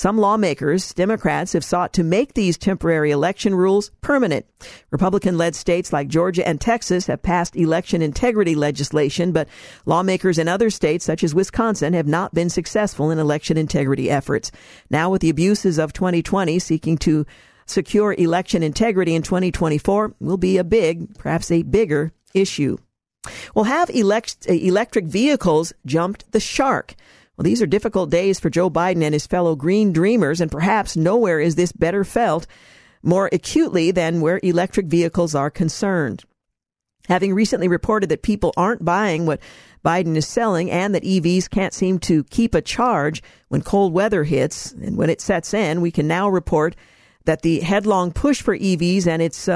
Some lawmakers, Democrats, have sought to make these temporary election rules permanent. Republican-led states like Georgia and Texas have passed election integrity legislation, but lawmakers in other states, such as Wisconsin, have not been successful in election integrity efforts. Now, with the abuses of 2020 seeking to secure election integrity in 2024 will be a big, perhaps a bigger issue. Well, have electric vehicles jumped the shark? Well, these are difficult days for Joe Biden and his fellow green dreamers, and perhaps nowhere is this better felt more acutely than where electric vehicles are concerned. Having recently reported that people aren't buying what Biden is selling and that EVs can't seem to keep a charge when cold weather hits and when it sets in, we can now report that the headlong push for EVs and its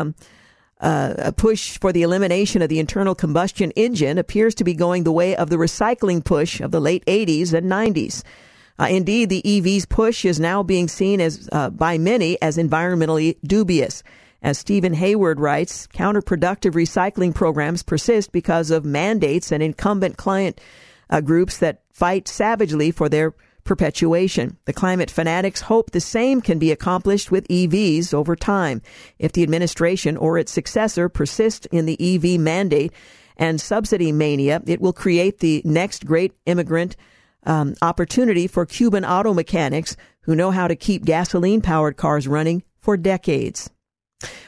a push for the elimination of the internal combustion engine appears to be going the way of the recycling push of the late 80s and 90s. Indeed, the EVs push is now being seen as by many as environmentally dubious. As Stephen Hayward writes, counterproductive recycling programs persist because of mandates and incumbent client groups that fight savagely for their perpetuation. The climate fanatics hope the same can be accomplished with EVs over time if the administration or its successor persist in the EV mandate and subsidy mania. It will create the next great immigrant opportunity for Cuban auto mechanics who know how to keep gasoline-powered cars running for decades.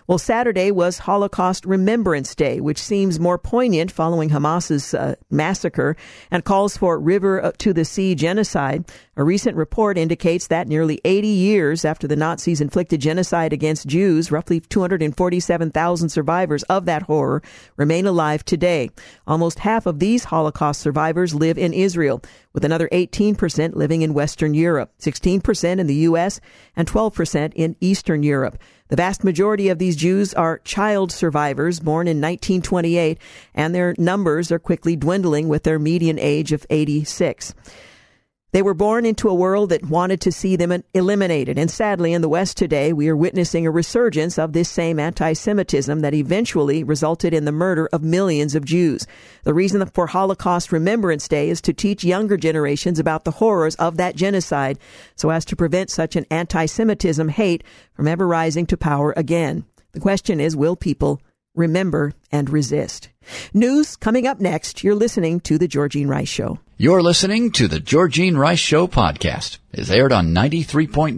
Well, Saturday was Holocaust Remembrance Day, which seems more poignant following Hamas's massacre and calls for river to the sea genocide. A recent report indicates that nearly 80 years after the Nazis inflicted genocide against Jews, roughly 247,000 survivors of that horror remain alive today. Almost half of these Holocaust survivors live in Israel, with another 18% living in Western Europe, 16% in the U.S., and 12% in Eastern Europe. The vast majority of these Jews are child survivors born in 1928, and their numbers are quickly dwindling with their median age of 86. They were born into a world that wanted to see them eliminated. And sadly, in the West today, we are witnessing a resurgence of this same anti-Semitism that eventually resulted in the murder of millions of Jews. The reason for Holocaust Remembrance Day is to teach younger generations about the horrors of that genocide so as to prevent such an anti-Semitism hate from ever rising to power again. The question is, will people remember and resist? News coming up next. You're listening to The Georgene Rice Show. You're listening to The Georgene Rice Show podcast. It's aired on 93.9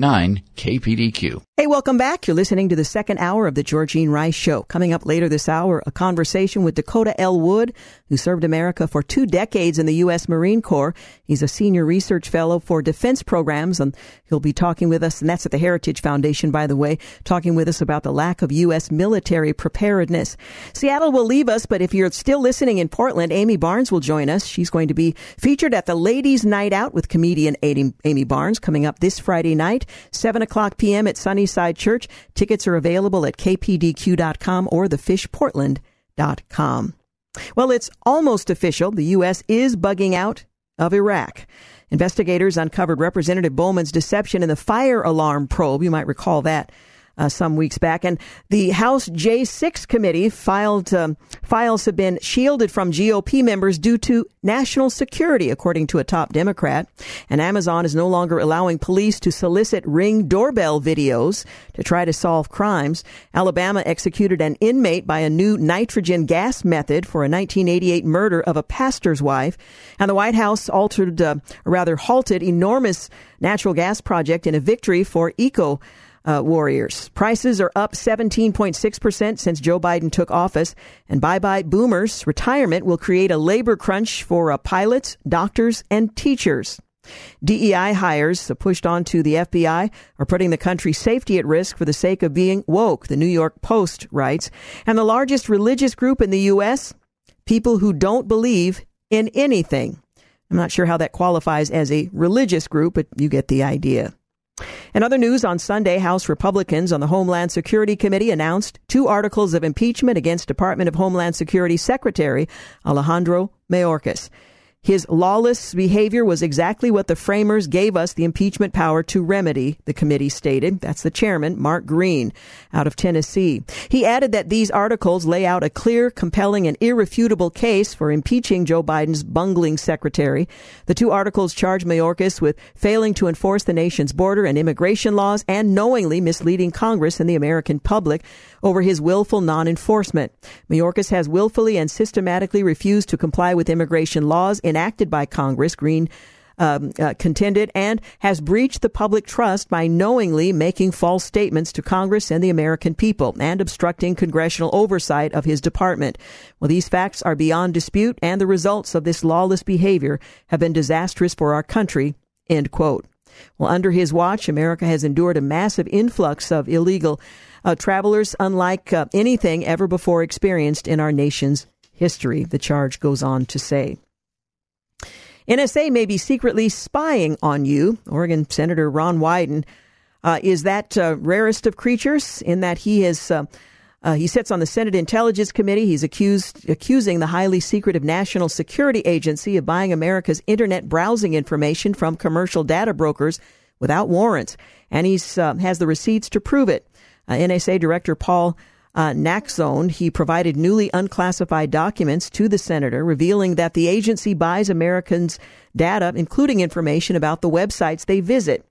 KPDQ. Hey, welcome back. You're listening to the second hour of The Georgene Rice Show. Coming up later this hour, a conversation with Dakota L. Wood, who served America for 2 decades in the U.S. Marine Corps. He's a senior research fellow for defense programs, and he'll be talking with us, and that's at the Heritage Foundation, by the way, talking with us about the lack of U.S. military preparedness. Seattle will leave us, but if you're still listening in Portland, Amy Barnes will join us. She's going to be featured at the Ladies' Night Out with comedian Amy Barnes coming up this Friday night, 7 o'clock p.m. at Sunnyside Church. Tickets are available at kpdq.com or thefishportland.com. Well, it's almost official. The U.S. is bugging out of Iraq. Investigators uncovered Representative Bowman's deception in the fire alarm probe. You might recall that some weeks back. And the House J6 committee files have been shielded from GOP members due to national security, according to a top Democrat. And Amazon is no longer allowing police to solicit Ring doorbell videos to try to solve crimes. Alabama executed an inmate by a new nitrogen gas method for a 1988 murder of a pastor's wife. And the White House halted enormous natural gas project in a victory for eco warriors. Prices are up 17.6% since Joe Biden took office. And bye-bye boomers. Retirement will create a labor crunch for pilots, doctors, and teachers. DEI hires pushed onto the FBI are putting the country's safety at risk for the sake of being woke, the New York Post writes. And the largest religious group in the U.S., people who don't believe in anything. I'm not sure how that qualifies as a religious group, but you get the idea. In other news, on Sunday, House Republicans on the Homeland Security Committee announced 2 articles of impeachment against Department of Homeland Security Secretary Alejandro Mayorkas. His lawless behavior was exactly what the framers gave us the impeachment power to remedy, the committee stated. That's the chairman, Mark Green, out of Tennessee. He added that these articles lay out a clear, compelling, and irrefutable case for impeaching Joe Biden's bungling secretary. The two articles charge Mayorkas with failing to enforce the nation's border and immigration laws and knowingly misleading Congress and the American public over his willful non-enforcement. Mayorkas has willfully and systematically refused to comply with immigration laws enacted by Congress, Green contended, and has breached the public trust by knowingly making false statements to Congress and the American people and obstructing congressional oversight of his department. Well, these facts are beyond dispute, and the results of this lawless behavior have been disastrous for our country, end quote. Well, under his watch, America has endured a massive influx of illegal travelers unlike anything ever before experienced in our nation's history, the charge goes on to say. NSA may be secretly spying on you. Oregon Senator Ron Wyden is that rarest of creatures in that he is he sits on the Senate Intelligence Committee. He's accusing the highly secretive National Security Agency of buying America's internet browsing information from commercial data brokers without warrants, and he's has the receipts to prove it. NSA Director Paul Nakzone, he provided newly unclassified documents to the senator revealing that the agency buys Americans' data, including information about the websites they visit.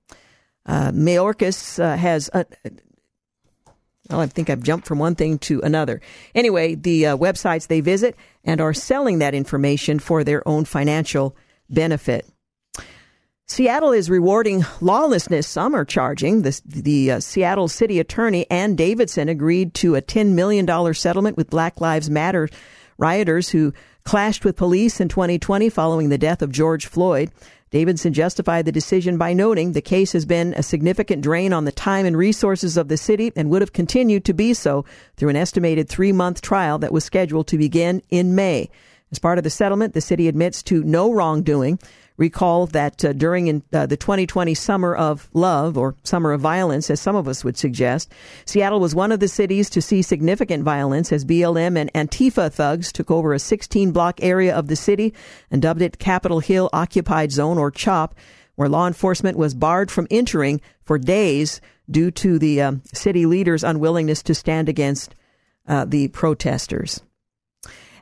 Mayorkas has... I think I've jumped from one thing to another. Anyway, the websites they visit and are selling that information for their own financial benefit. Seattle is rewarding lawlessness, some are charging. The Seattle city attorney, Ann Davidson, agreed to a $10 million settlement with Black Lives Matter rioters who clashed with police in 2020 following the death of George Floyd. Davidson justified the decision by noting the case has been a significant drain on the time and resources of the city and would have continued to be so through an estimated 3-month trial that was scheduled to begin in May. As part of the settlement, the city admits to no wrongdoing. Recall that during the 2020 Summer of Love, or Summer of Violence, as some of us would suggest, Seattle was one of the cities to see significant violence as BLM and Antifa thugs took over a 16-block area of the city and dubbed it Capitol Hill Occupied Zone, or CHOP, where law enforcement was barred from entering for days due to the city leaders' unwillingness to stand against the protesters.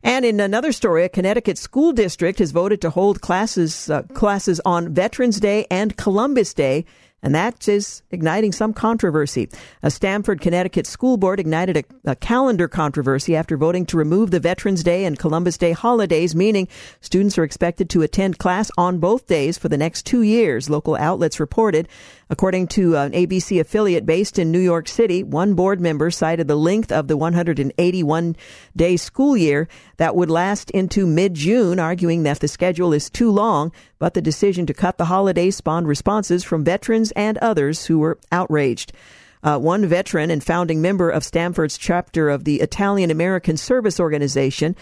And in another story, a Connecticut school district has voted to hold classes on Veterans Day and Columbus Day, and that is igniting some controversy. A Stamford, Connecticut school board ignited a calendar controversy after voting to remove the Veterans Day and Columbus Day holidays, meaning students are expected to attend class on both days for the next 2 years, local outlets reported. According to an ABC affiliate based in New York City, one board member cited the length of the 181-day school year that would last into mid-June, arguing that the schedule is too long, but the decision to cut the holiday spawned responses from veterans and others who were outraged. One veteran and founding member of Stamford's chapter of the Italian-American Service Organization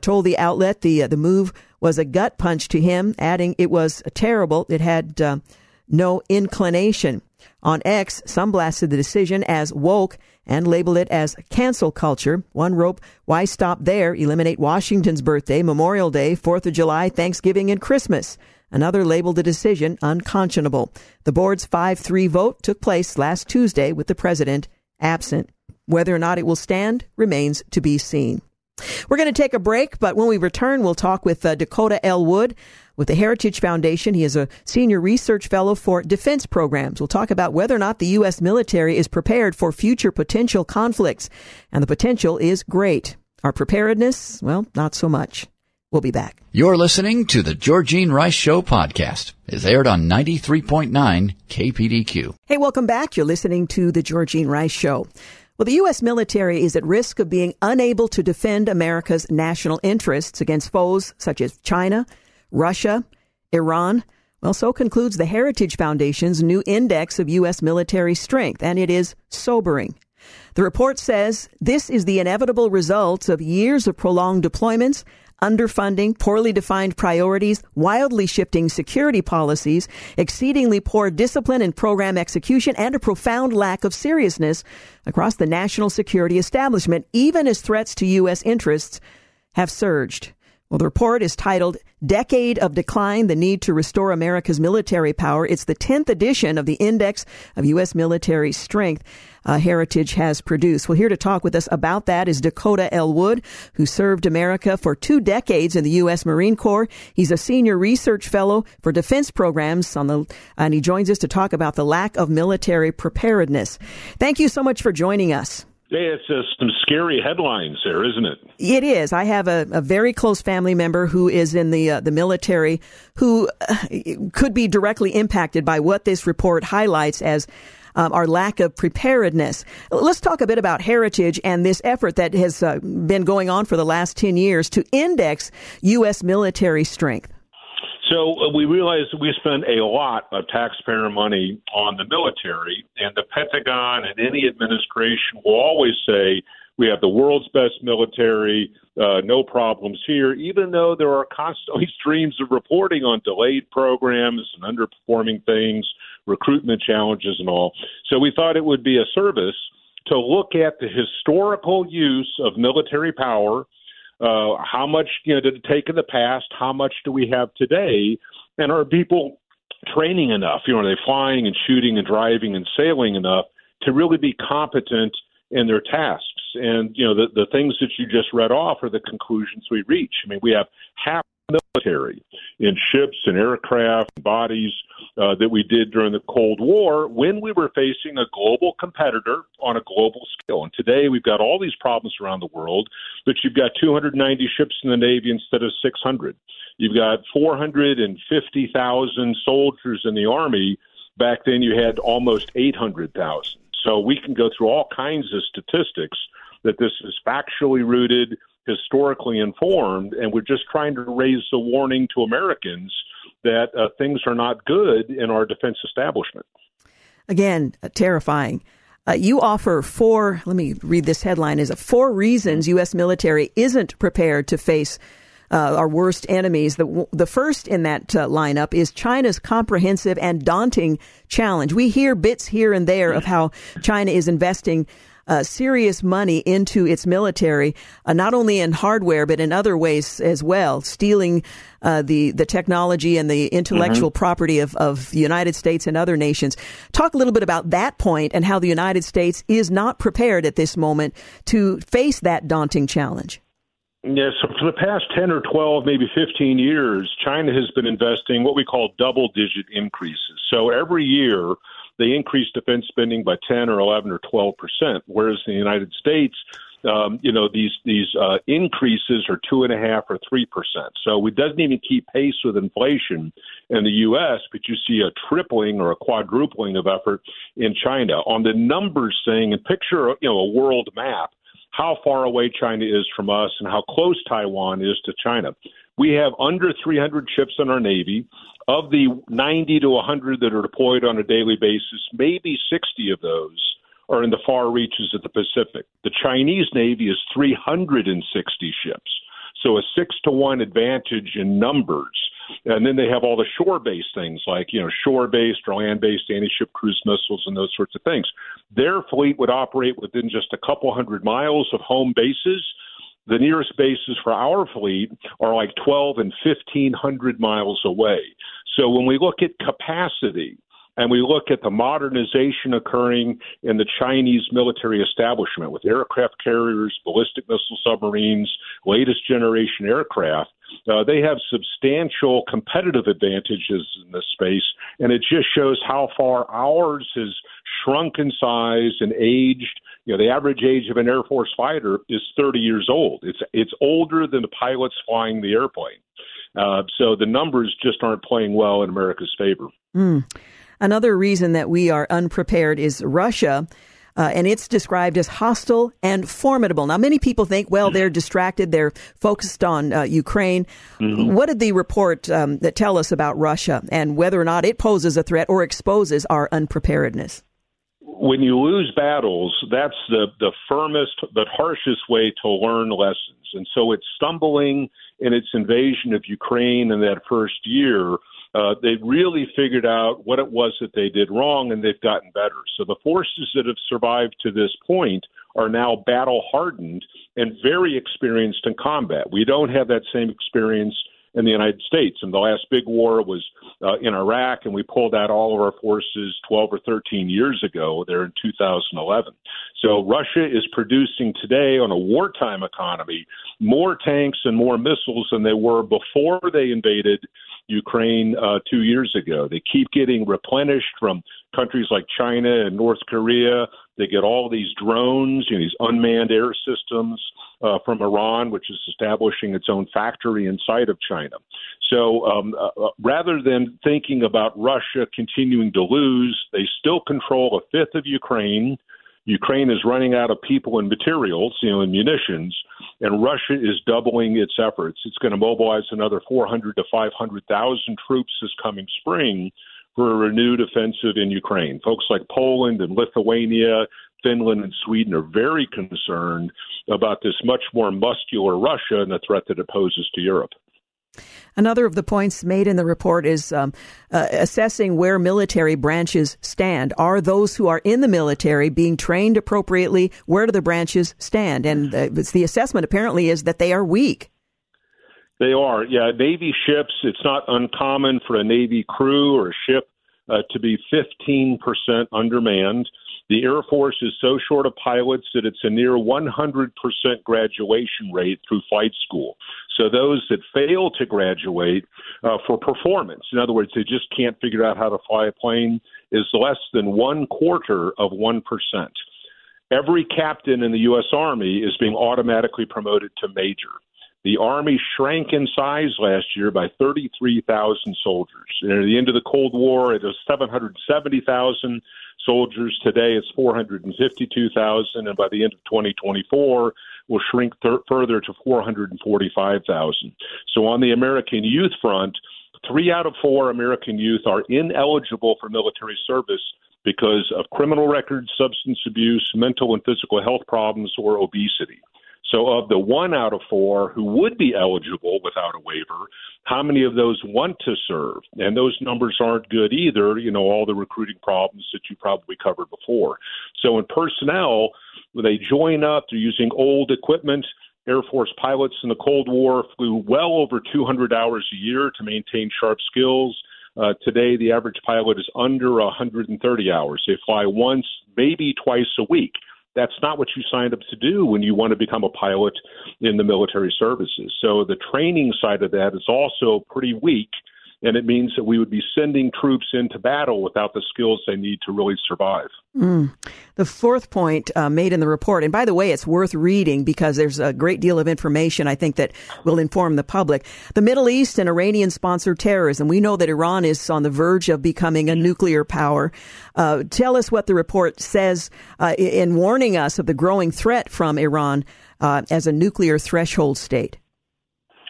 told the outlet the move was a gut punch to him, adding it was terrible. It had... no inclination. On X, some blasted the decision as woke and labeled it as cancel culture. One wrote, "Why stop there? Eliminate Washington's birthday, Memorial Day, 4th of July, Thanksgiving, and Christmas." Another labeled the decision unconscionable. The board's 5-3 vote took place last Tuesday with the president absent. Whether or not it will stand remains to be seen. We're going to take a break, but when we return, we'll talk with Dakota L. Wood with the Heritage Foundation. He is a senior research fellow for defense programs. We'll talk about whether or not the U.S. military is prepared for future potential conflicts. And the potential is great. Our preparedness, well, not so much. We'll be back. You're listening to the Georgene Rice Show podcast. It's aired on 93.9 KPDQ. Hey, welcome back. You're listening to the Georgene Rice Show. Well, the U.S. military is at risk of being unable to defend America's national interests against foes such as China, Russia, Iran. Well, so concludes the Heritage Foundation's new index of U.S. military strength, and it is sobering. The report says this is the inevitable result of years of prolonged deployments, underfunding, poorly defined priorities, wildly shifting security policies, exceedingly poor discipline and program execution, and a profound lack of seriousness across the national security establishment, even as threats to U.S. interests have surged. Well, the report is titled Decade of Decline, the Need to Restore America's Military Power. It's the 10th edition of the Index of U.S. Military Strength Heritage has produced. Well, here to talk with us about that is Dakota L. Wood, who served America for 2 decades in the U.S. Marine Corps. He's a senior research fellow for defense programs and he joins us to talk about the lack of military preparedness. Thank you so much for joining us. It's some scary headlines there, isn't it? It is. I have a very close family member who is in the military who could be directly impacted by what this report highlights as our lack of preparedness. Let's talk a bit about Heritage and this effort that has been going on for the last 10 years to index U.S. military strength. So we realized we spend a lot of taxpayer money on the military, and the Pentagon and any administration will always say we have the world's best military, no problems here, even though there are constantly streams of reporting on delayed programs and underperforming things, recruitment challenges and all. So we thought it would be a service to look at the historical use of military power. How much did it take in the past? How much do we have today? And are people training enough? Are they flying and shooting and driving and sailing enough to really be competent in their tasks? And, the things that you just read off are the conclusions we reach. We have half the military in ships and aircraft and bodies that we did during the Cold War when we were facing a global competitor on a global scale. And today we've got all these problems around the world, but you've got 290 ships in the Navy instead of 600. You've got 450,000 soldiers in the Army. Back then you had almost 800,000. So we can go through all kinds of statistics that this is factually rooted, historically informed, and we're just trying to raise the warning to Americans that things are not good in our defense establishment. Again, terrifying. You offer four reasons U.S. military isn't prepared to face our worst enemies. The first in that lineup is China's comprehensive and daunting challenge. We hear bits here and there of how China is investing serious money into its military, not only in hardware, but in other ways as well, stealing the technology and the intellectual property of the United States and other nations. Talk a little bit about that point and how the United States is not prepared at this moment to face that daunting challenge. Yes, so for the past 10 or 12, maybe 15 years, China has been investing what we call double-digit increases. So every year, they increase defense spending by 10 or 11 or 12%, whereas in the United States, these increases are 2.5 or 3%. So it doesn't even keep pace with inflation in the U.S., but you see a tripling or a quadrupling of effort in China. On the numbers thing, and picture a world map, how far away China is from us and how close Taiwan is to China. We have under 300 ships in our Navy. Of the 90 to 100 that are deployed on a daily basis, maybe 60 of those are in the far reaches of the Pacific. The Chinese Navy is 360 ships, so a 6-to-1 advantage in numbers. And then they have all the shore-based things like, shore-based or land-based anti-ship cruise missiles and those sorts of things. Their fleet would operate within just a couple hundred miles of home bases. The nearest bases for our fleet are like 12 and 1,500 miles away. So when we look at capacity and we look at the modernization occurring in the Chinese military establishment with aircraft carriers, ballistic missile submarines, latest generation aircraft, they have substantial competitive advantages in this space, and it just shows how far ours has shrunk in size and aged. The average age of an Air Force fighter is 30 years old. It's older than the pilots flying the airplane. So the numbers just aren't playing well in America's favor. Another reason that we are unprepared is Russia. And it's described as hostile and formidable. Now, many people think, they're distracted. They're focused on Ukraine. Mm-hmm. What did the report that tell us about Russia and whether or not it poses a threat or exposes our unpreparedness? When you lose battles, that's the firmest but harshest way to learn lessons. And so it's stumbling in its invasion of Ukraine in that first year. They really figured out what it was that they did wrong, and they've gotten better. So the forces that have survived to this point are now battle-hardened and very experienced in combat. We don't have that same experience in the United States. And the last big war was in Iraq, and we pulled out all of our forces 12 or 13 years ago there in 2011. So Russia is producing today on a wartime economy more tanks and more missiles than they were before they invaded Ukraine 2 years ago. They keep getting replenished from countries like China and North Korea. They get all these drones, you know, these unmanned air systems from Iran, which is establishing its own factory inside of China. So rather than thinking about Russia continuing to lose, they still control a fifth of Ukraine. Ukraine is running out of people and materials, you know, and munitions, and Russia is doubling its efforts. It's going to mobilize another 400 to 500,000 troops this coming spring for a renewed offensive in Ukraine. Folks like Poland and Lithuania, Finland and Sweden are very concerned about this much more muscular Russia and the threat that it poses to Europe. Another of the points made in the report is assessing where military branches stand. Are those who are in the military being trained appropriately? Where do the branches stand? And the assessment apparently is that they are weak. They are. Yeah, Navy ships, it's not uncommon for a Navy crew or a ship to be 15% undermanned. The Air Force is so short of pilots that it's a near 100% graduation rate through flight school. So those that fail to graduate for performance, in other words, they just can't figure out how to fly a plane, is less than 0.25%. Every captain in the U.S. Army is being automatically promoted to major. The Army shrank in size last year by 33,000 soldiers. And at the end of the Cold War, it was 770,000 soldiers. Today, it's 452,000. And by the end of 2024, will shrink further to 445,000. So on the American youth front, 3 out of 4 American youth are ineligible for military service because of criminal records, substance abuse, mental and physical health problems, or obesity. So of the 1 out of 4 who would be eligible without a waiver, how many of those want to serve? And those numbers aren't good either, you know, all the recruiting problems that you probably covered before. So in personnel, when they join up, they're using old equipment. Air Force pilots in the Cold War flew well over 200 hours a year to maintain sharp skills. Today, the average pilot is under 130 hours. They fly once, maybe twice a week. That's not what you signed up to do when you want to become a pilot in the military services. So the training side of that is also pretty weak, and it means that we would be sending troops into battle without the skills they need to really survive. The fourth point made in the report, and by the way, it's worth reading because there's a great deal of information, I think, that will inform the public. The Middle East and Iranian-sponsored terrorism. We know that Iran is on the verge of becoming a nuclear power. Tell us what the report says in warning us of the growing threat from Iran as a nuclear threshold state.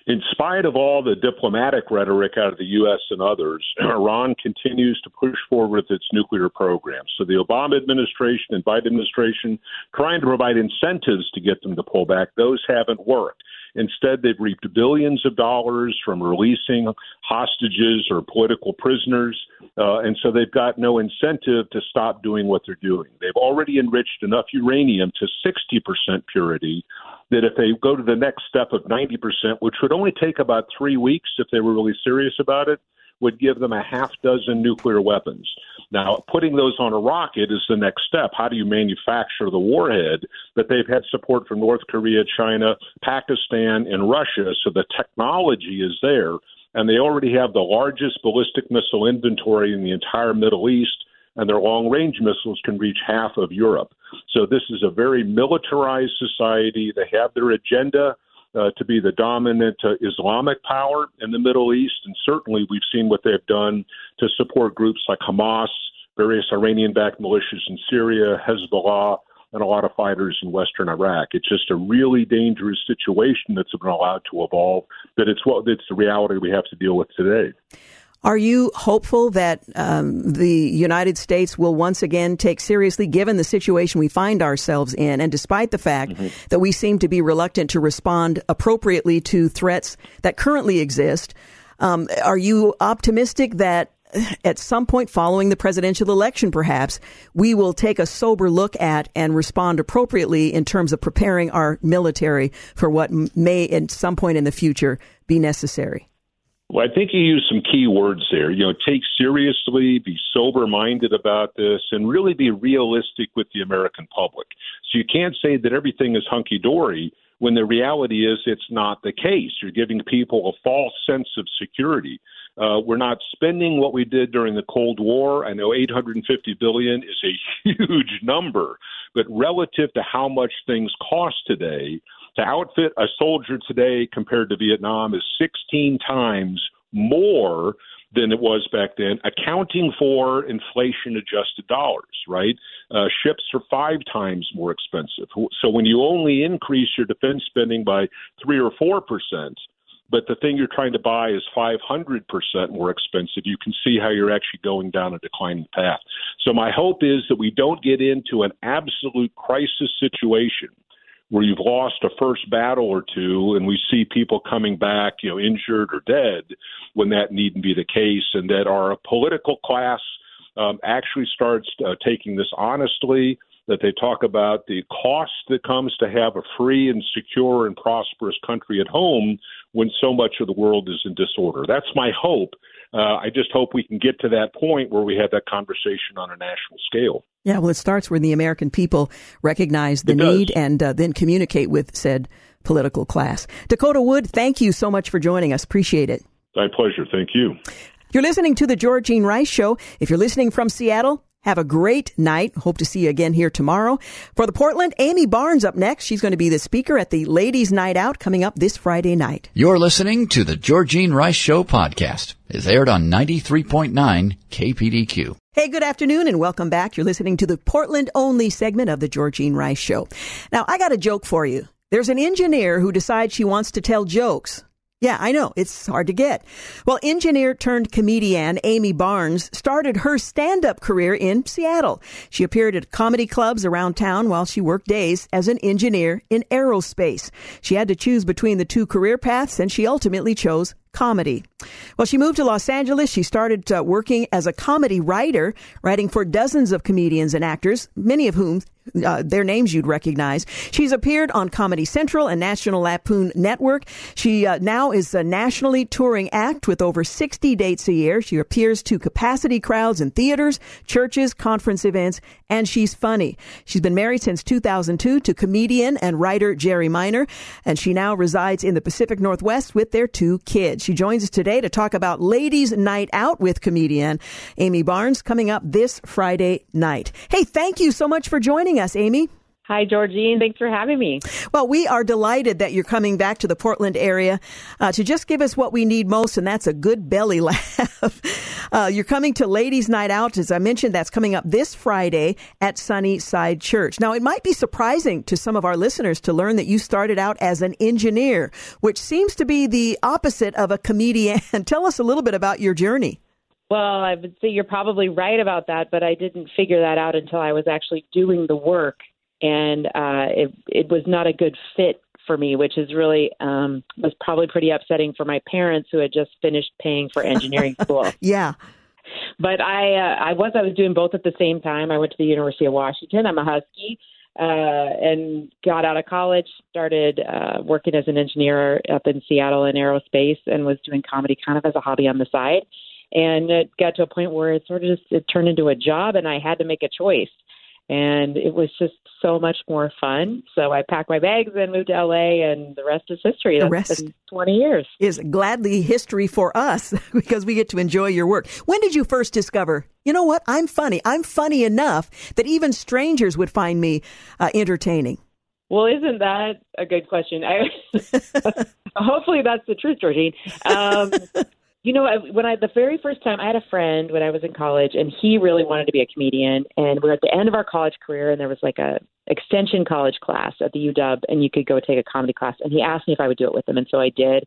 In spite of all the diplomatic rhetoric out of the U.S. and others, Iran continues to push forward with its nuclear program. So the Obama administration and Biden administration trying to provide incentives to get them to pull back, those haven't worked. Instead, they've reaped billions of dollars from releasing hostages or political prisoners, and so they've got no incentive to stop doing what they're doing. They've already enriched enough uranium to 60% purity that if they go to the next step of 90%, which would only take about 3 weeks if they were really serious about it, would give them a half dozen nuclear weapons. Now, putting those on a rocket is the next step. How do you manufacture the warhead? But they've had support from North Korea, China, Pakistan, and Russia, so the technology is there. And they already have the largest ballistic missile inventory in the entire Middle East, and their long-range missiles can reach half of Europe. So this is a very militarized society. They have their agenda to be the dominant Islamic power in the Middle East. And certainly we've seen what they've done to support groups like Hamas, various Iranian-backed militias in Syria, Hezbollah, and a lot of fighters in Western Iraq. It's just a really dangerous situation that's been allowed to evolve, but it's the reality we have to deal with today. Are you hopeful that the United States will once again take seriously, given the situation we find ourselves in, and despite the fact that we seem to be reluctant to respond appropriately to threats that currently exist, are you optimistic that at some point following the presidential election, perhaps, we will take a sober look at and respond appropriately in terms of preparing our military for what may at some point in the future be necessary? Well, I think you used some key words there. You know, take seriously, be sober-minded about this, and really be realistic with the American public. So you can't say that everything is hunky-dory when the reality is it's not the case. You're giving people a false sense of security. We're not spending what we did during the Cold War. I know $850 billion is a huge number, but relative to how much things cost today, to outfit a soldier today compared to Vietnam is 16 times more than it was back then, accounting for inflation-adjusted dollars, right? Ships are 5 times more expensive. So when you only increase your defense spending by 3 or 4%, but the thing you're trying to buy is 500% more expensive, you can see how you're actually going down a declining path. So my hope is that we don't get into an absolute crisis situation where you've lost a first battle or two and we see people coming back, you know, injured or dead, when that needn't be the case, and that our political class actually starts taking this honestly, that they talk about the cost that comes to have a free and secure and prosperous country at home when so much of the world is in disorder. That's my hope. I just hope we can get to that point where we have that conversation on a national scale. Yeah, well, it starts when the American people recognize the need and then communicate with said political class. Dakota Wood, thank you so much for joining us. Appreciate it. My pleasure. Thank you. You're listening to The Georgene Rice Show. If you're listening from Seattle, have a great night. Hope to see you again here tomorrow. For the Portland, Amy Barnes up next. She's going to be the speaker at the Ladies' Night Out coming up this Friday night. You're listening to The Georgene Rice Show podcast. It's aired on 93.9 KPDQ. Hey, good afternoon and welcome back. You're listening to the Portland-only segment of The Georgene Rice Show. Now, I got a joke for you. There's an engineer who decides she wants to tell jokes. Yeah, I know. It's hard to get. Well, engineer-turned-comedian Amy Barnes started her stand-up career in Seattle. She appeared at comedy clubs around town while she worked days as an engineer in aerospace. She had to choose between the two career paths, and she ultimately chose comedy. Well, she moved to Los Angeles. She started working as a comedy writer, writing for dozens of comedians and actors, many of whom their names you'd recognize. She's appeared on Comedy Central and National Lampoon Network. She now is a nationally touring act with over 60 dates a year. She appears to capacity crowds in theaters, churches, conference events, and she's funny. She's been married since 2002 to comedian and writer Jerry Minor, and she now resides in the Pacific Northwest with their 2 kids. She joins us today to talk about Ladies' Night Out with comedian Amy Barnes coming up this Friday night. Hey, thank you so much for joining us, Amy. Hi, Georgene. Thanks for having me. Well, we are delighted that you're coming back to the Portland area to just give us what we need most, and that's a good belly laugh. You're coming to Ladies' Night Out, as I mentioned. That's coming up this Friday at Sunnyside Church. Now, it might be surprising to some of our listeners to learn that you started out as an engineer, which seems to be the opposite of a comedian. Tell us a little bit about your journey. Well, I would say you're probably right about that, but I didn't figure that out until I was actually doing the work, and it was not a good fit for me, which is really was probably pretty upsetting for my parents, who had just finished paying for engineering school. Yeah. But I was doing both at the same time. I went to the University of Washington. I'm a Husky, and got out of college, started working as an engineer up in Seattle in aerospace, and was doing comedy kind of as a hobby on the side. And it got to a point where it sort of just turned into a job, and I had to make a choice. And it was just so much more fun. So I packed my bags and moved to L.A., and the rest is history. The rest been 20 years. Is gladly history for us because we get to enjoy your work. When did you first discover, you know what, I'm funny. I'm funny enough that even strangers would find me entertaining? Well, isn't that a good question? Hopefully that's the truth, Georgene. You know, the very first time, I had a friend when I was in college, and he really wanted to be a comedian. And we were at the end of our college career, and there was like a extension college class at the UW, and you could go take a comedy class. And he asked me if I would do it with him, and so I did.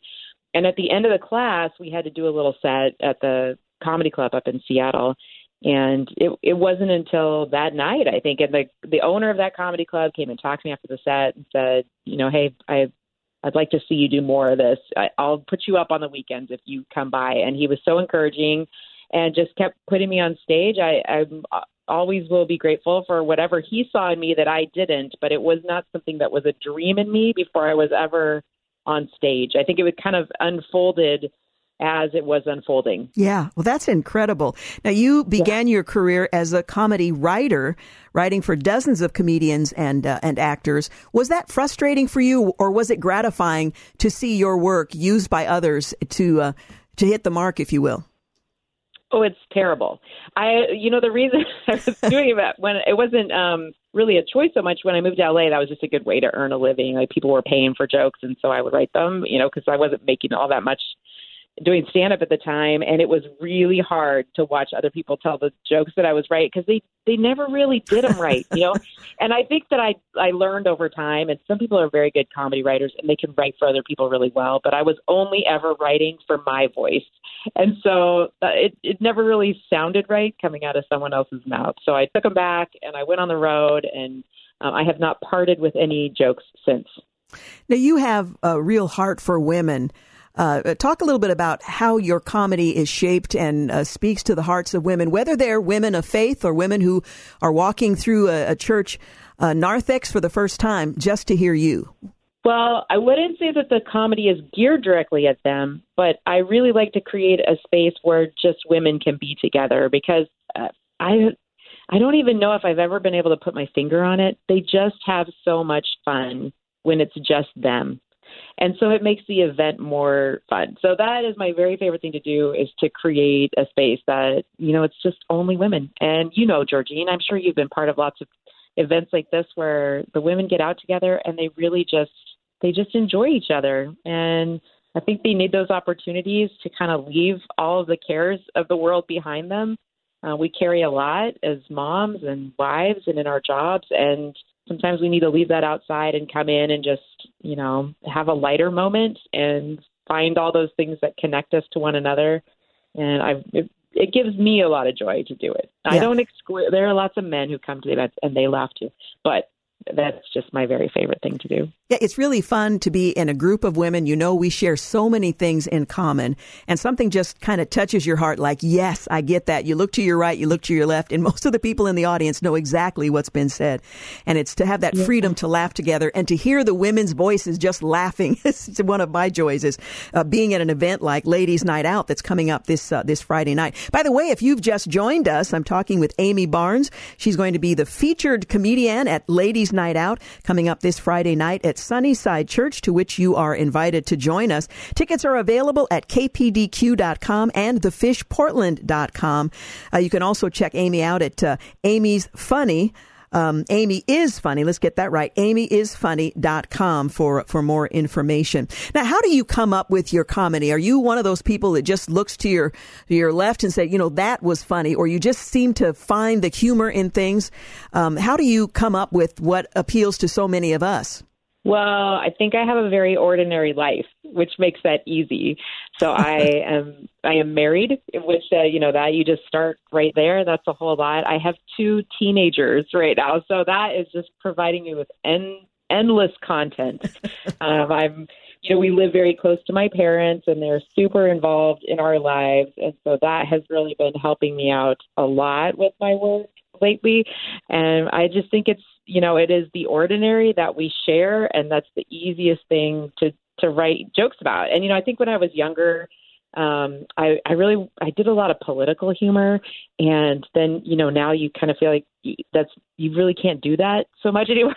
And at the end of the class, we had to do a little set at the comedy club up in Seattle. And it wasn't until that night, I think, and the owner of that comedy club came and talked to me after the set and said, you know, hey, I'd like to see you do more of this. I'll put you up on the weekends if you come by. And he was so encouraging and just kept putting me on stage. I always will be grateful for whatever he saw in me that I didn't, but it was not something that was a dream in me before I was ever on stage. I think it was kind of unfolded as it was unfolding. Yeah, well, that's incredible. Now, you began your career as a comedy writer, writing for dozens of comedians and actors. Was that frustrating for you, or was it gratifying to see your work used by others to hit the mark, if you will? Oh, it's terrible. The reason I was doing that when it wasn't really a choice so much when I moved to LA, that was just a good way to earn a living. Like, people were paying for jokes, and so I would write them, because I wasn't making all that much doing stand-up at the time. And it was really hard to watch other people tell the jokes that I was writing, because they never really did them right, And I think that I learned over time, and some people are very good comedy writers and they can write for other people really well, but I was only ever writing for my voice. And so it never really sounded right coming out of someone else's mouth. So I took them back and I went on the road, and I have not parted with any jokes since. Now, you have a real heart for women. Talk a little bit about how your comedy is shaped and speaks to the hearts of women, whether they're women of faith or women who are walking through a church narthex for the first time just to hear you. Well, I wouldn't say that the comedy is geared directly at them, but I really like to create a space where just women can be together, because I don't even know if I've ever been able to put my finger on it. They just have so much fun when it's just them. And so it makes the event more fun. So that is my very favorite thing to do, is to create a space that, it's just only women. And, Georgene, I'm sure you've been part of lots of events like this where the women get out together and they really just enjoy each other. And I think they need those opportunities to kind of leave all of the cares of the world behind them. We carry a lot as moms and wives and in our jobs. And sometimes we need to leave that outside and come in and just, have a lighter moment and find all those things that connect us to one another. And it gives me a lot of joy to do it. Yeah. I don't exclude. There are lots of men who come to the events and they laugh too, but that's just my very favorite thing to do. Yeah, it's really fun to be in a group of women. We share so many things in common, and something just kind of touches your heart like, yes, I get that. You look to your right, you look to your left, and most of the people in the audience know exactly what's been said. And it's to have that freedom to laugh together and to hear the women's voices just laughing. It's one of my joys is being at an event like Ladies Night Out that's coming up this Friday night. By the way, if you've just joined us, I'm talking with Amy Barnes. She's going to be the featured comedian at Ladies Night Out coming up this Friday night at Sunnyside Church, to which you are invited to join us. Tickets are available at kpdq.com and thefishportland.com. You can also check Amy out at Amy's Funny. Amy is funny. Let's get that right. amyisfunny.com for more information. Now, how do you come up with your comedy? Are you one of those people that just looks to your left and say, that was funny, or you just seem to find the humor in things? How do you come up with what appeals to so many of us? Well, I think I have a very ordinary life, which makes that easy. So I am married, which, that you just start right there. That's a whole lot. I have 2 teenagers right now. So that is just providing me with endless content. We live very close to my parents, and they're super involved in our lives. And so that has really been helping me out a lot with my work lately. And I just think it's, it is the ordinary that we share, and that's the easiest thing to write jokes about. And, I think when I was younger, I did a lot of political humor. And then, now you kind of feel like you really can't do that so much anymore.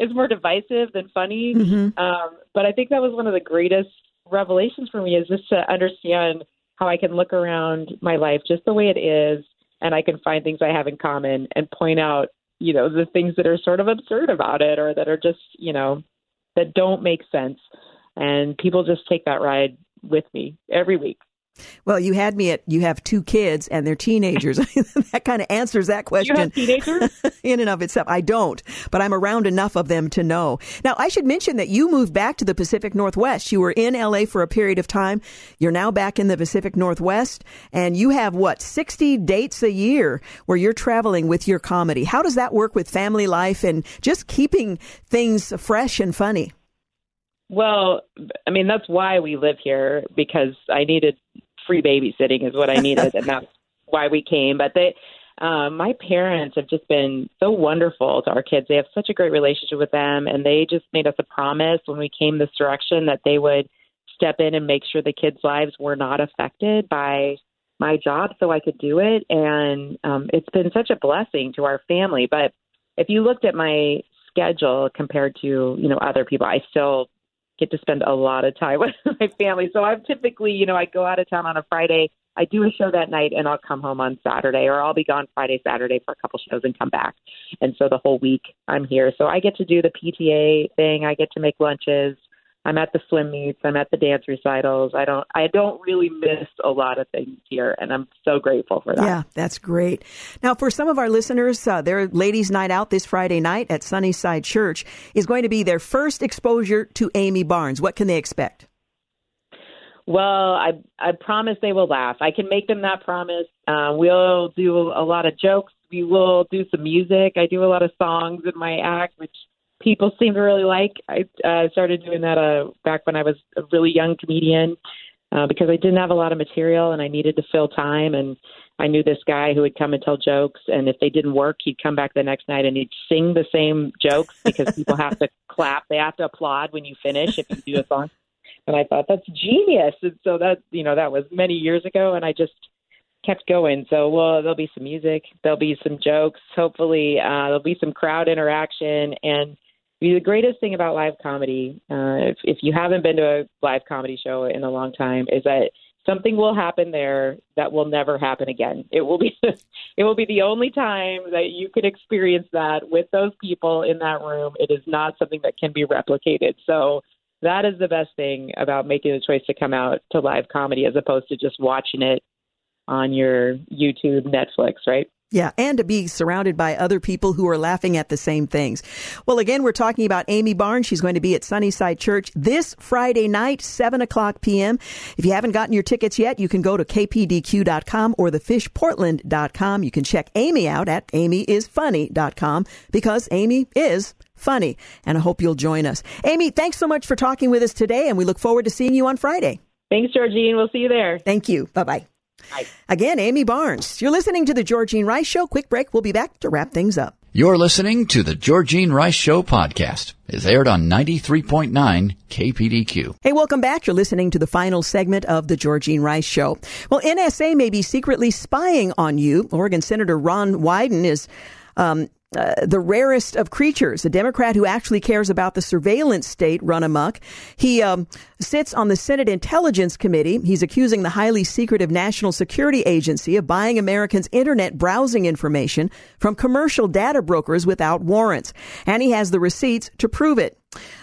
It's more divisive than funny. Mm-hmm. But I think that was one of the greatest revelations for me, is just to understand how I can look around my life just the way it is, and I can find things I have in common and point out, the things that are sort of absurd about it, or that are just, that don't make sense. And people just take that ride with me every week. Well, you had me at, you have 2 kids and they're teenagers. That kind of answers that question. You have teenagers? In and of itself. I don't, but I'm around enough of them to know. Now, I should mention that you moved back to the Pacific Northwest. You were in LA for a period of time. You're now back in the Pacific Northwest, and you have 60 dates a year where you're traveling with your comedy. How does that work with family life and just keeping things fresh and funny? Well, I mean, that's why we live here, because I needed free babysitting is what I needed. And that's why we came. But my parents have just been so wonderful to our kids. They have such a great relationship with them. And they just made us a promise when we came this direction that they would step in and make sure the kids' lives were not affected by my job so I could do it. And it's been such a blessing to our family. But if you looked at my schedule compared to, you know, other people, I still get to spend a lot of time with my family. So I'm typically, you know, I go out of town on a Friday, I do a show that night, and I'll come home on Saturday, or I'll be gone Friday, Saturday for a couple shows and come back. And so the whole week I'm here. So I get to do the PTA thing. I get to make lunches. I'm at the swim meets. I'm at the dance recitals. I don't really miss a lot of things here, and I'm so grateful for that. Yeah, that's great. Now, for some of our listeners, their Ladies' Night Out this Friday night at Sunnyside Church is going to be their first exposure to Amy Barnes. What can they expect? Well, I promise they will laugh. I can make them that promise. We'll do a lot of jokes. We will do some music. I do a lot of songs in my act, which people seem to really like. I started doing that back when I was a really young comedian because I didn't have a lot of material and I needed to fill time. And I knew this guy who would come and tell jokes. And if they didn't work, he'd come back the next night and he'd sing the same jokes because people have to clap. They have to applaud when you finish if you do a song. And I thought, that's genius. And so that, you know, that was many years ago, and I just kept going. So, well, there'll be some music. There'll be some jokes. Hopefully there'll be some crowd interaction. And the greatest thing about live comedy, if you haven't been to a live comedy show in a long time, is that something will happen there that will never happen again. It will be the only time that you could experience that with those people in that room. It is not something that can be replicated. So that is the best thing about making the choice to come out to live comedy as opposed to just watching it on your YouTube, Netflix, right? Yeah, and to be surrounded by other people who are laughing at the same things. Well, again, we're talking about Amy Barnes. She's going to be at Sunnyside Church this Friday night, 7 o'clock p.m. If you haven't gotten your tickets yet, you can go to kpdq.com or thefishportland.com. You can check Amy out at amyisfunny.com because Amy is funny, and I hope you'll join us. Amy, thanks so much for talking with us today, and we look forward to seeing you on Friday. Thanks, Georgene. We'll see you there. Thank you. Bye-bye. Bye. Again, Amy Barnes. You're listening to The Georgene Rice Show. Quick break. We'll be back to wrap things up. You're listening to The Georgene Rice Show podcast. It's aired on 93.9 KPDQ. Hey, welcome back. You're listening to the final segment of The Georgene Rice Show. Well, NSA may be secretly spying on you. Oregon Senator Ron Wyden is the rarest of creatures, a Democrat who actually cares about the surveillance state run amok. He sits on the Senate Intelligence Committee. He's accusing the highly secretive National Security Agency of buying Americans' internet browsing information from commercial data brokers without warrants. And he has the receipts to prove it.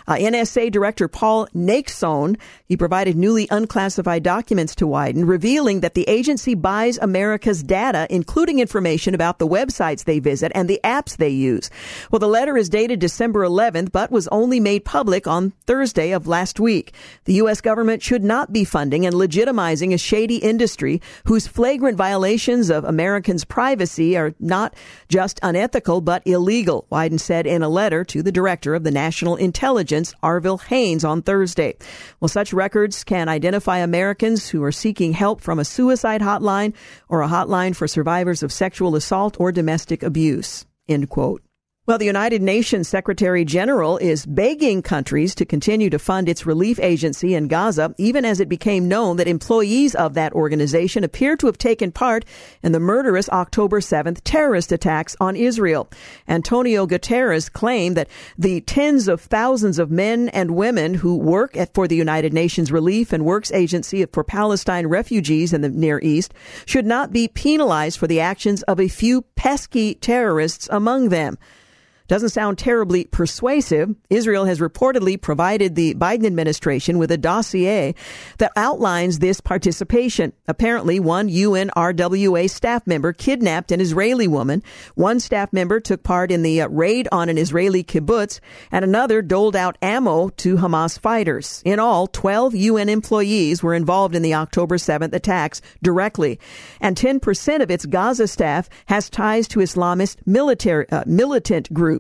NSA Director Paul Nakesone, he provided newly unclassified documents to Wyden, revealing that the agency buys America's data, including information about the websites they visit and the apps they use. Well, the letter is dated December 11th, but was only made public on Thursday of last week. The U.S. government should not be funding and legitimizing a shady industry whose flagrant violations of Americans' privacy are not just unethical, but illegal, Wyden said in a letter to the director of the National Intelligence, Arvil Haines, on Thursday. Well, such records can identify Americans who are seeking help from a suicide hotline or a hotline for survivors of sexual assault or domestic abuse, end quote. Well, the United Nations Secretary General is begging countries to continue to fund its relief agency in Gaza, even as it became known that employees of that organization appear to have taken part in the murderous October 7th terrorist attacks on Israel. Antonio Guterres claimed that the tens of thousands of men and women who work for the United Nations Relief and Works Agency for Palestine refugees in the Near East should not be penalized for the actions of a few pesky terrorists among them. Doesn't sound terribly persuasive. Israel has reportedly provided the Biden administration with a dossier that outlines this participation. Apparently, one UNRWA staff member kidnapped an Israeli woman. One staff member took part in the raid on an Israeli kibbutz, and another doled out ammo to Hamas fighters. In all, 12 UN employees were involved in the October 7th attacks directly, and 10% of its Gaza staff has ties to Islamist militant groups.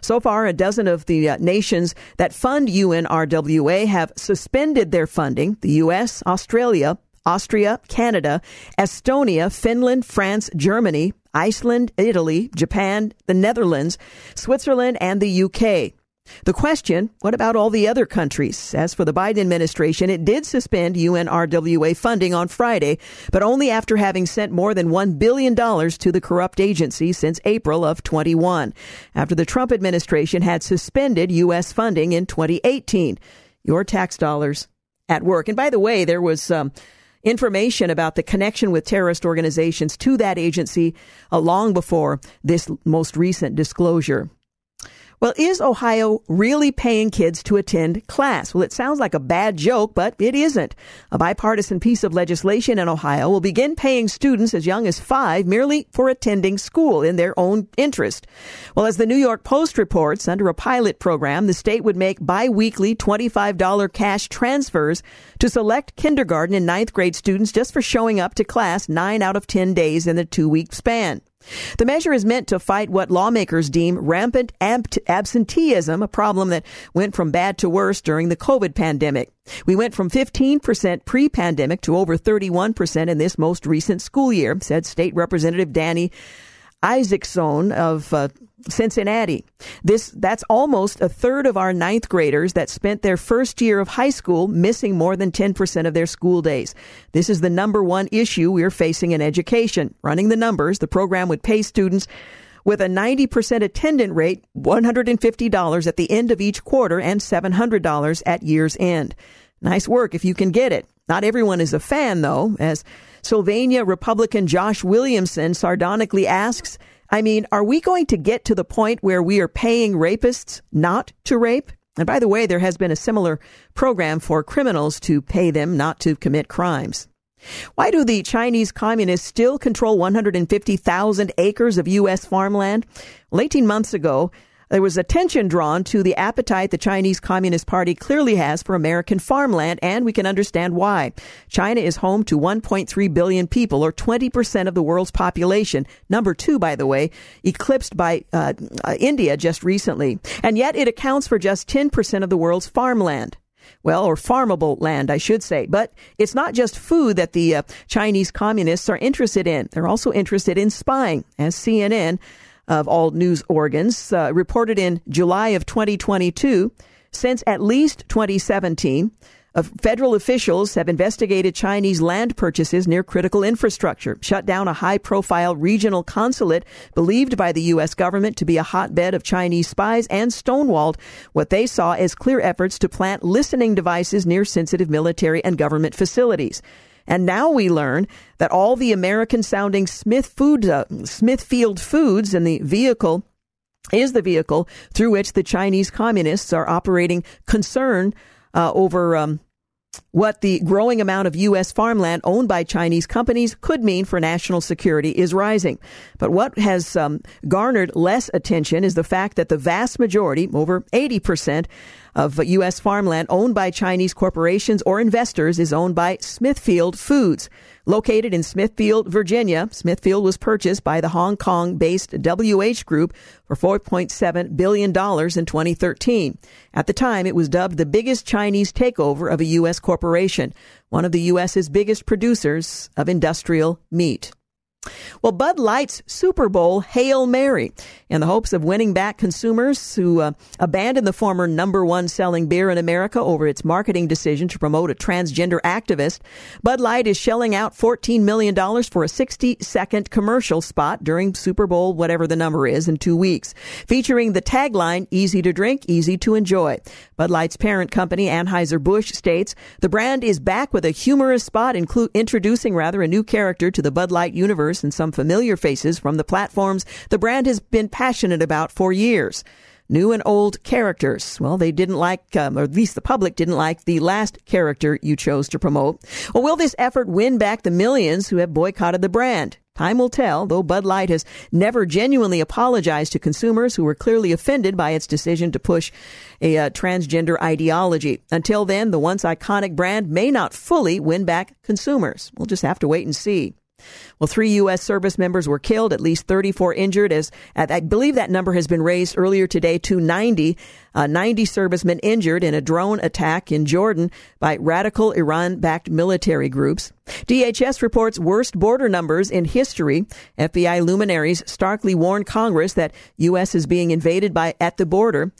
So far, a dozen of the nations that fund UNRWA have suspended their funding. The U.S., Australia, Austria, Canada, Estonia, Finland, France, Germany, Iceland, Italy, Japan, the Netherlands, Switzerland, and the U.K. The question, what about all the other countries? As for the Biden administration, it did suspend UNRWA funding on Friday, but only after having sent more than $1 billion to the corrupt agency since April of 21, after the Trump administration had suspended U.S. funding in 2018. Your tax dollars at work. And by the way, there was information about the connection with terrorist organizations to that agency long before this most recent disclosure. Well, is Ohio really paying kids to attend class? Well, it sounds like a bad joke, but it isn't. A bipartisan piece of legislation in Ohio will begin paying students as young as 5 merely for attending school in their own interest. Well, as the New York Post reports, under a pilot program, the state would make biweekly $25 cash transfers to select kindergarten and ninth grade students just for showing up to class 9 out of 10 days in the 2-week span. The measure is meant to fight what lawmakers deem rampant absenteeism, a problem that went from bad to worse during the COVID pandemic. We went from 15% pre-pandemic to over 31% in this most recent school year, said State Representative Danny Isaacson of Cincinnati. That's almost a third of our ninth graders that spent their first year of high school missing more than 10% of their school days. This is the number one issue we're facing in education. Running the numbers, the program would pay students with a 90% attendance rate, $150 at the end of each quarter and $700 at year's end. Nice work if you can get it. Not everyone is a fan, though, as Sylvania Republican Josh Williamson sardonically asks, are we going to get to the point where we are paying rapists not to rape? And by the way, there has been a similar program for criminals to pay them not to commit crimes. Why do the Chinese communists still control 150,000 acres of U.S. farmland? Well, 18 months ago, there was attention drawn to the appetite the Chinese Communist Party clearly has for American farmland, and we can understand why. China is home to 1.3 billion people, or 20% of the world's population. Number 2, by the way, eclipsed by India just recently. And yet it accounts for just 10% of the world's farmland. Well, or farmable land, I should say. But it's not just food that the Chinese communists are interested in. They're also interested in spying, as CNN of all news organs, reported in July of 2022, since at least 2017, federal officials have investigated Chinese land purchases near critical infrastructure, shut down a high-profile regional consulate believed by the U.S. government to be a hotbed of Chinese spies, and stonewalled what they saw as clear efforts to plant listening devices near sensitive military and government facilities. And now we learn that all the American-sounding Smithfield Foods in the vehicle is the vehicle through which the Chinese communists are operating concern over what the growing amount of U.S. farmland owned by Chinese companies could mean for national security is rising. But what has garnered less attention is the fact that the vast majority, over 80%, of U.S. farmland owned by Chinese corporations or investors is owned by Smithfield Foods. Located in Smithfield, Virginia, Smithfield was purchased by the Hong Kong-based WH Group for $4.7 billion in 2013. At the time, it was dubbed the biggest Chinese takeover of a U.S. corporation, one of the U.S.'s biggest producers of industrial meat. Well, Bud Light's Super Bowl Hail Mary, in the hopes of winning back consumers who abandoned the former number one selling beer in America over its marketing decision to promote a transgender activist, Bud Light is shelling out $14 million for a 60-second commercial spot during Super Bowl, whatever the number is, in 2 weeks, featuring the tagline, easy to drink, easy to enjoy. Bud Light's parent company, Anheuser-Busch, states the brand is back with a humorous spot, introducing a new character to the Bud Light universe, and some familiar faces from the platforms the brand has been passionate about for years. New and old characters. Well, they didn't like, or at least the public didn't like, the last character you chose to promote. Well, will this effort win back the millions who have boycotted the brand? Time will tell, though Bud Light has never genuinely apologized to consumers who were clearly offended by its decision to push a transgender ideology. Until then, the once iconic brand may not fully win back consumers. We'll just have to wait and see. Well, 3 U.S. service members were killed, at least 34 injured. As I believe that number has been raised earlier today to 90. 90 servicemen injured in a drone attack in Jordan by radical Iran-backed military groups. DHS reports worst border numbers in history. FBI luminaries starkly warn Congress that U.S. is being invaded by at the border.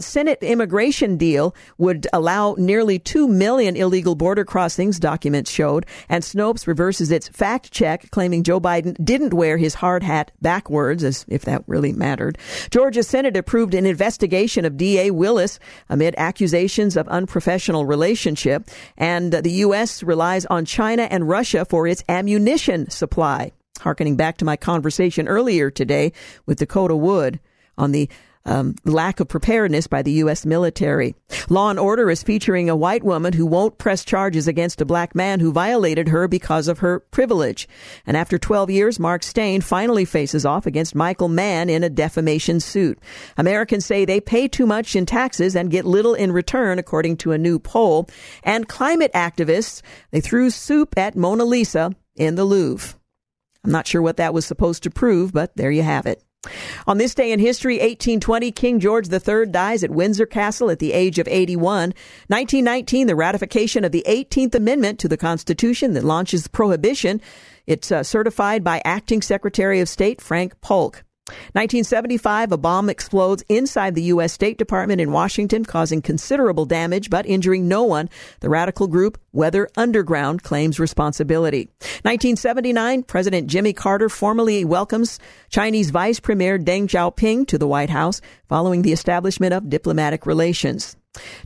Senate immigration deal would allow nearly 2 million illegal border crossings, documents showed. And Snopes reverses its fact check, claiming Joe Biden didn't wear his hard hat backwards, as if that really mattered. Georgia Senate approved an investigation of D.A. Willis amid accusations of unprofessional relationship. And the U.S. relies on China and Russia for its ammunition supply. Harkening back to my conversation earlier today with Dakota Wood on the lack of preparedness by the U.S. military. Law and Order is featuring a white woman who won't press charges against a black man who violated her because of her privilege. And after 12 years, Mark Steyn finally faces off against Michael Mann in a defamation suit. Americans say they pay too much in taxes and get little in return, according to a new poll. And climate activists, they threw soup at Mona Lisa in the Louvre. I'm not sure what that was supposed to prove, but there you have it. On this day in history, 1820, King George III dies at Windsor Castle at the age of 81. 1919, the ratification of the 18th Amendment to the Constitution that launches prohibition. It's certified by Acting Secretary of State Frank Polk. 1975, a bomb explodes inside the U.S. State Department in Washington, causing considerable damage but injuring no one. The radical group Weather Underground claims responsibility. 1979, President Jimmy Carter formally welcomes Chinese Vice Premier Deng Xiaoping to the White House following the establishment of diplomatic relations.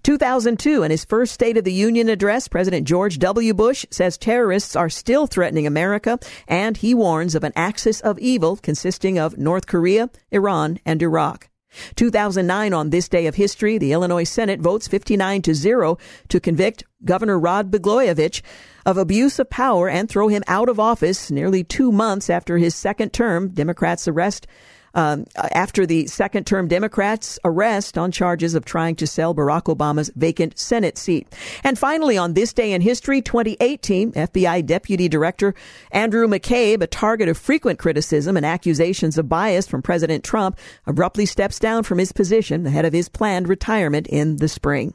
2002, in his first State of the Union address, President George W. Bush says terrorists are still threatening America, and he warns of an axis of evil consisting of North Korea, Iran, and Iraq. 2009, on this day of history, the Illinois Senate votes 59-0 to convict Governor Rod Blagojevich of abuse of power and throw him out of office nearly 2 months after his second term. After the second-term Democrats' arrest on charges of trying to sell Barack Obama's vacant Senate seat. And finally, on this day in history, 2018, FBI Deputy Director Andrew McCabe, a target of frequent criticism and accusations of bias from President Trump, abruptly steps down from his position ahead of his planned retirement in the spring.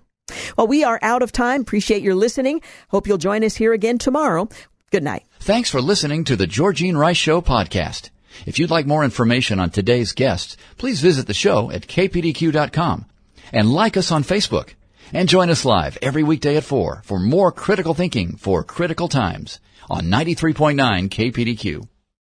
Well, we are out of time. Appreciate your listening. Hope you'll join us here again tomorrow. Good night. Thanks for listening to the Georgene Rice Show podcast. If you'd like more information on today's guests, please visit the show at kpdq.com and like us on Facebook. And join us live every weekday at 4 for more critical thinking for critical times on 93.9 KPDQ.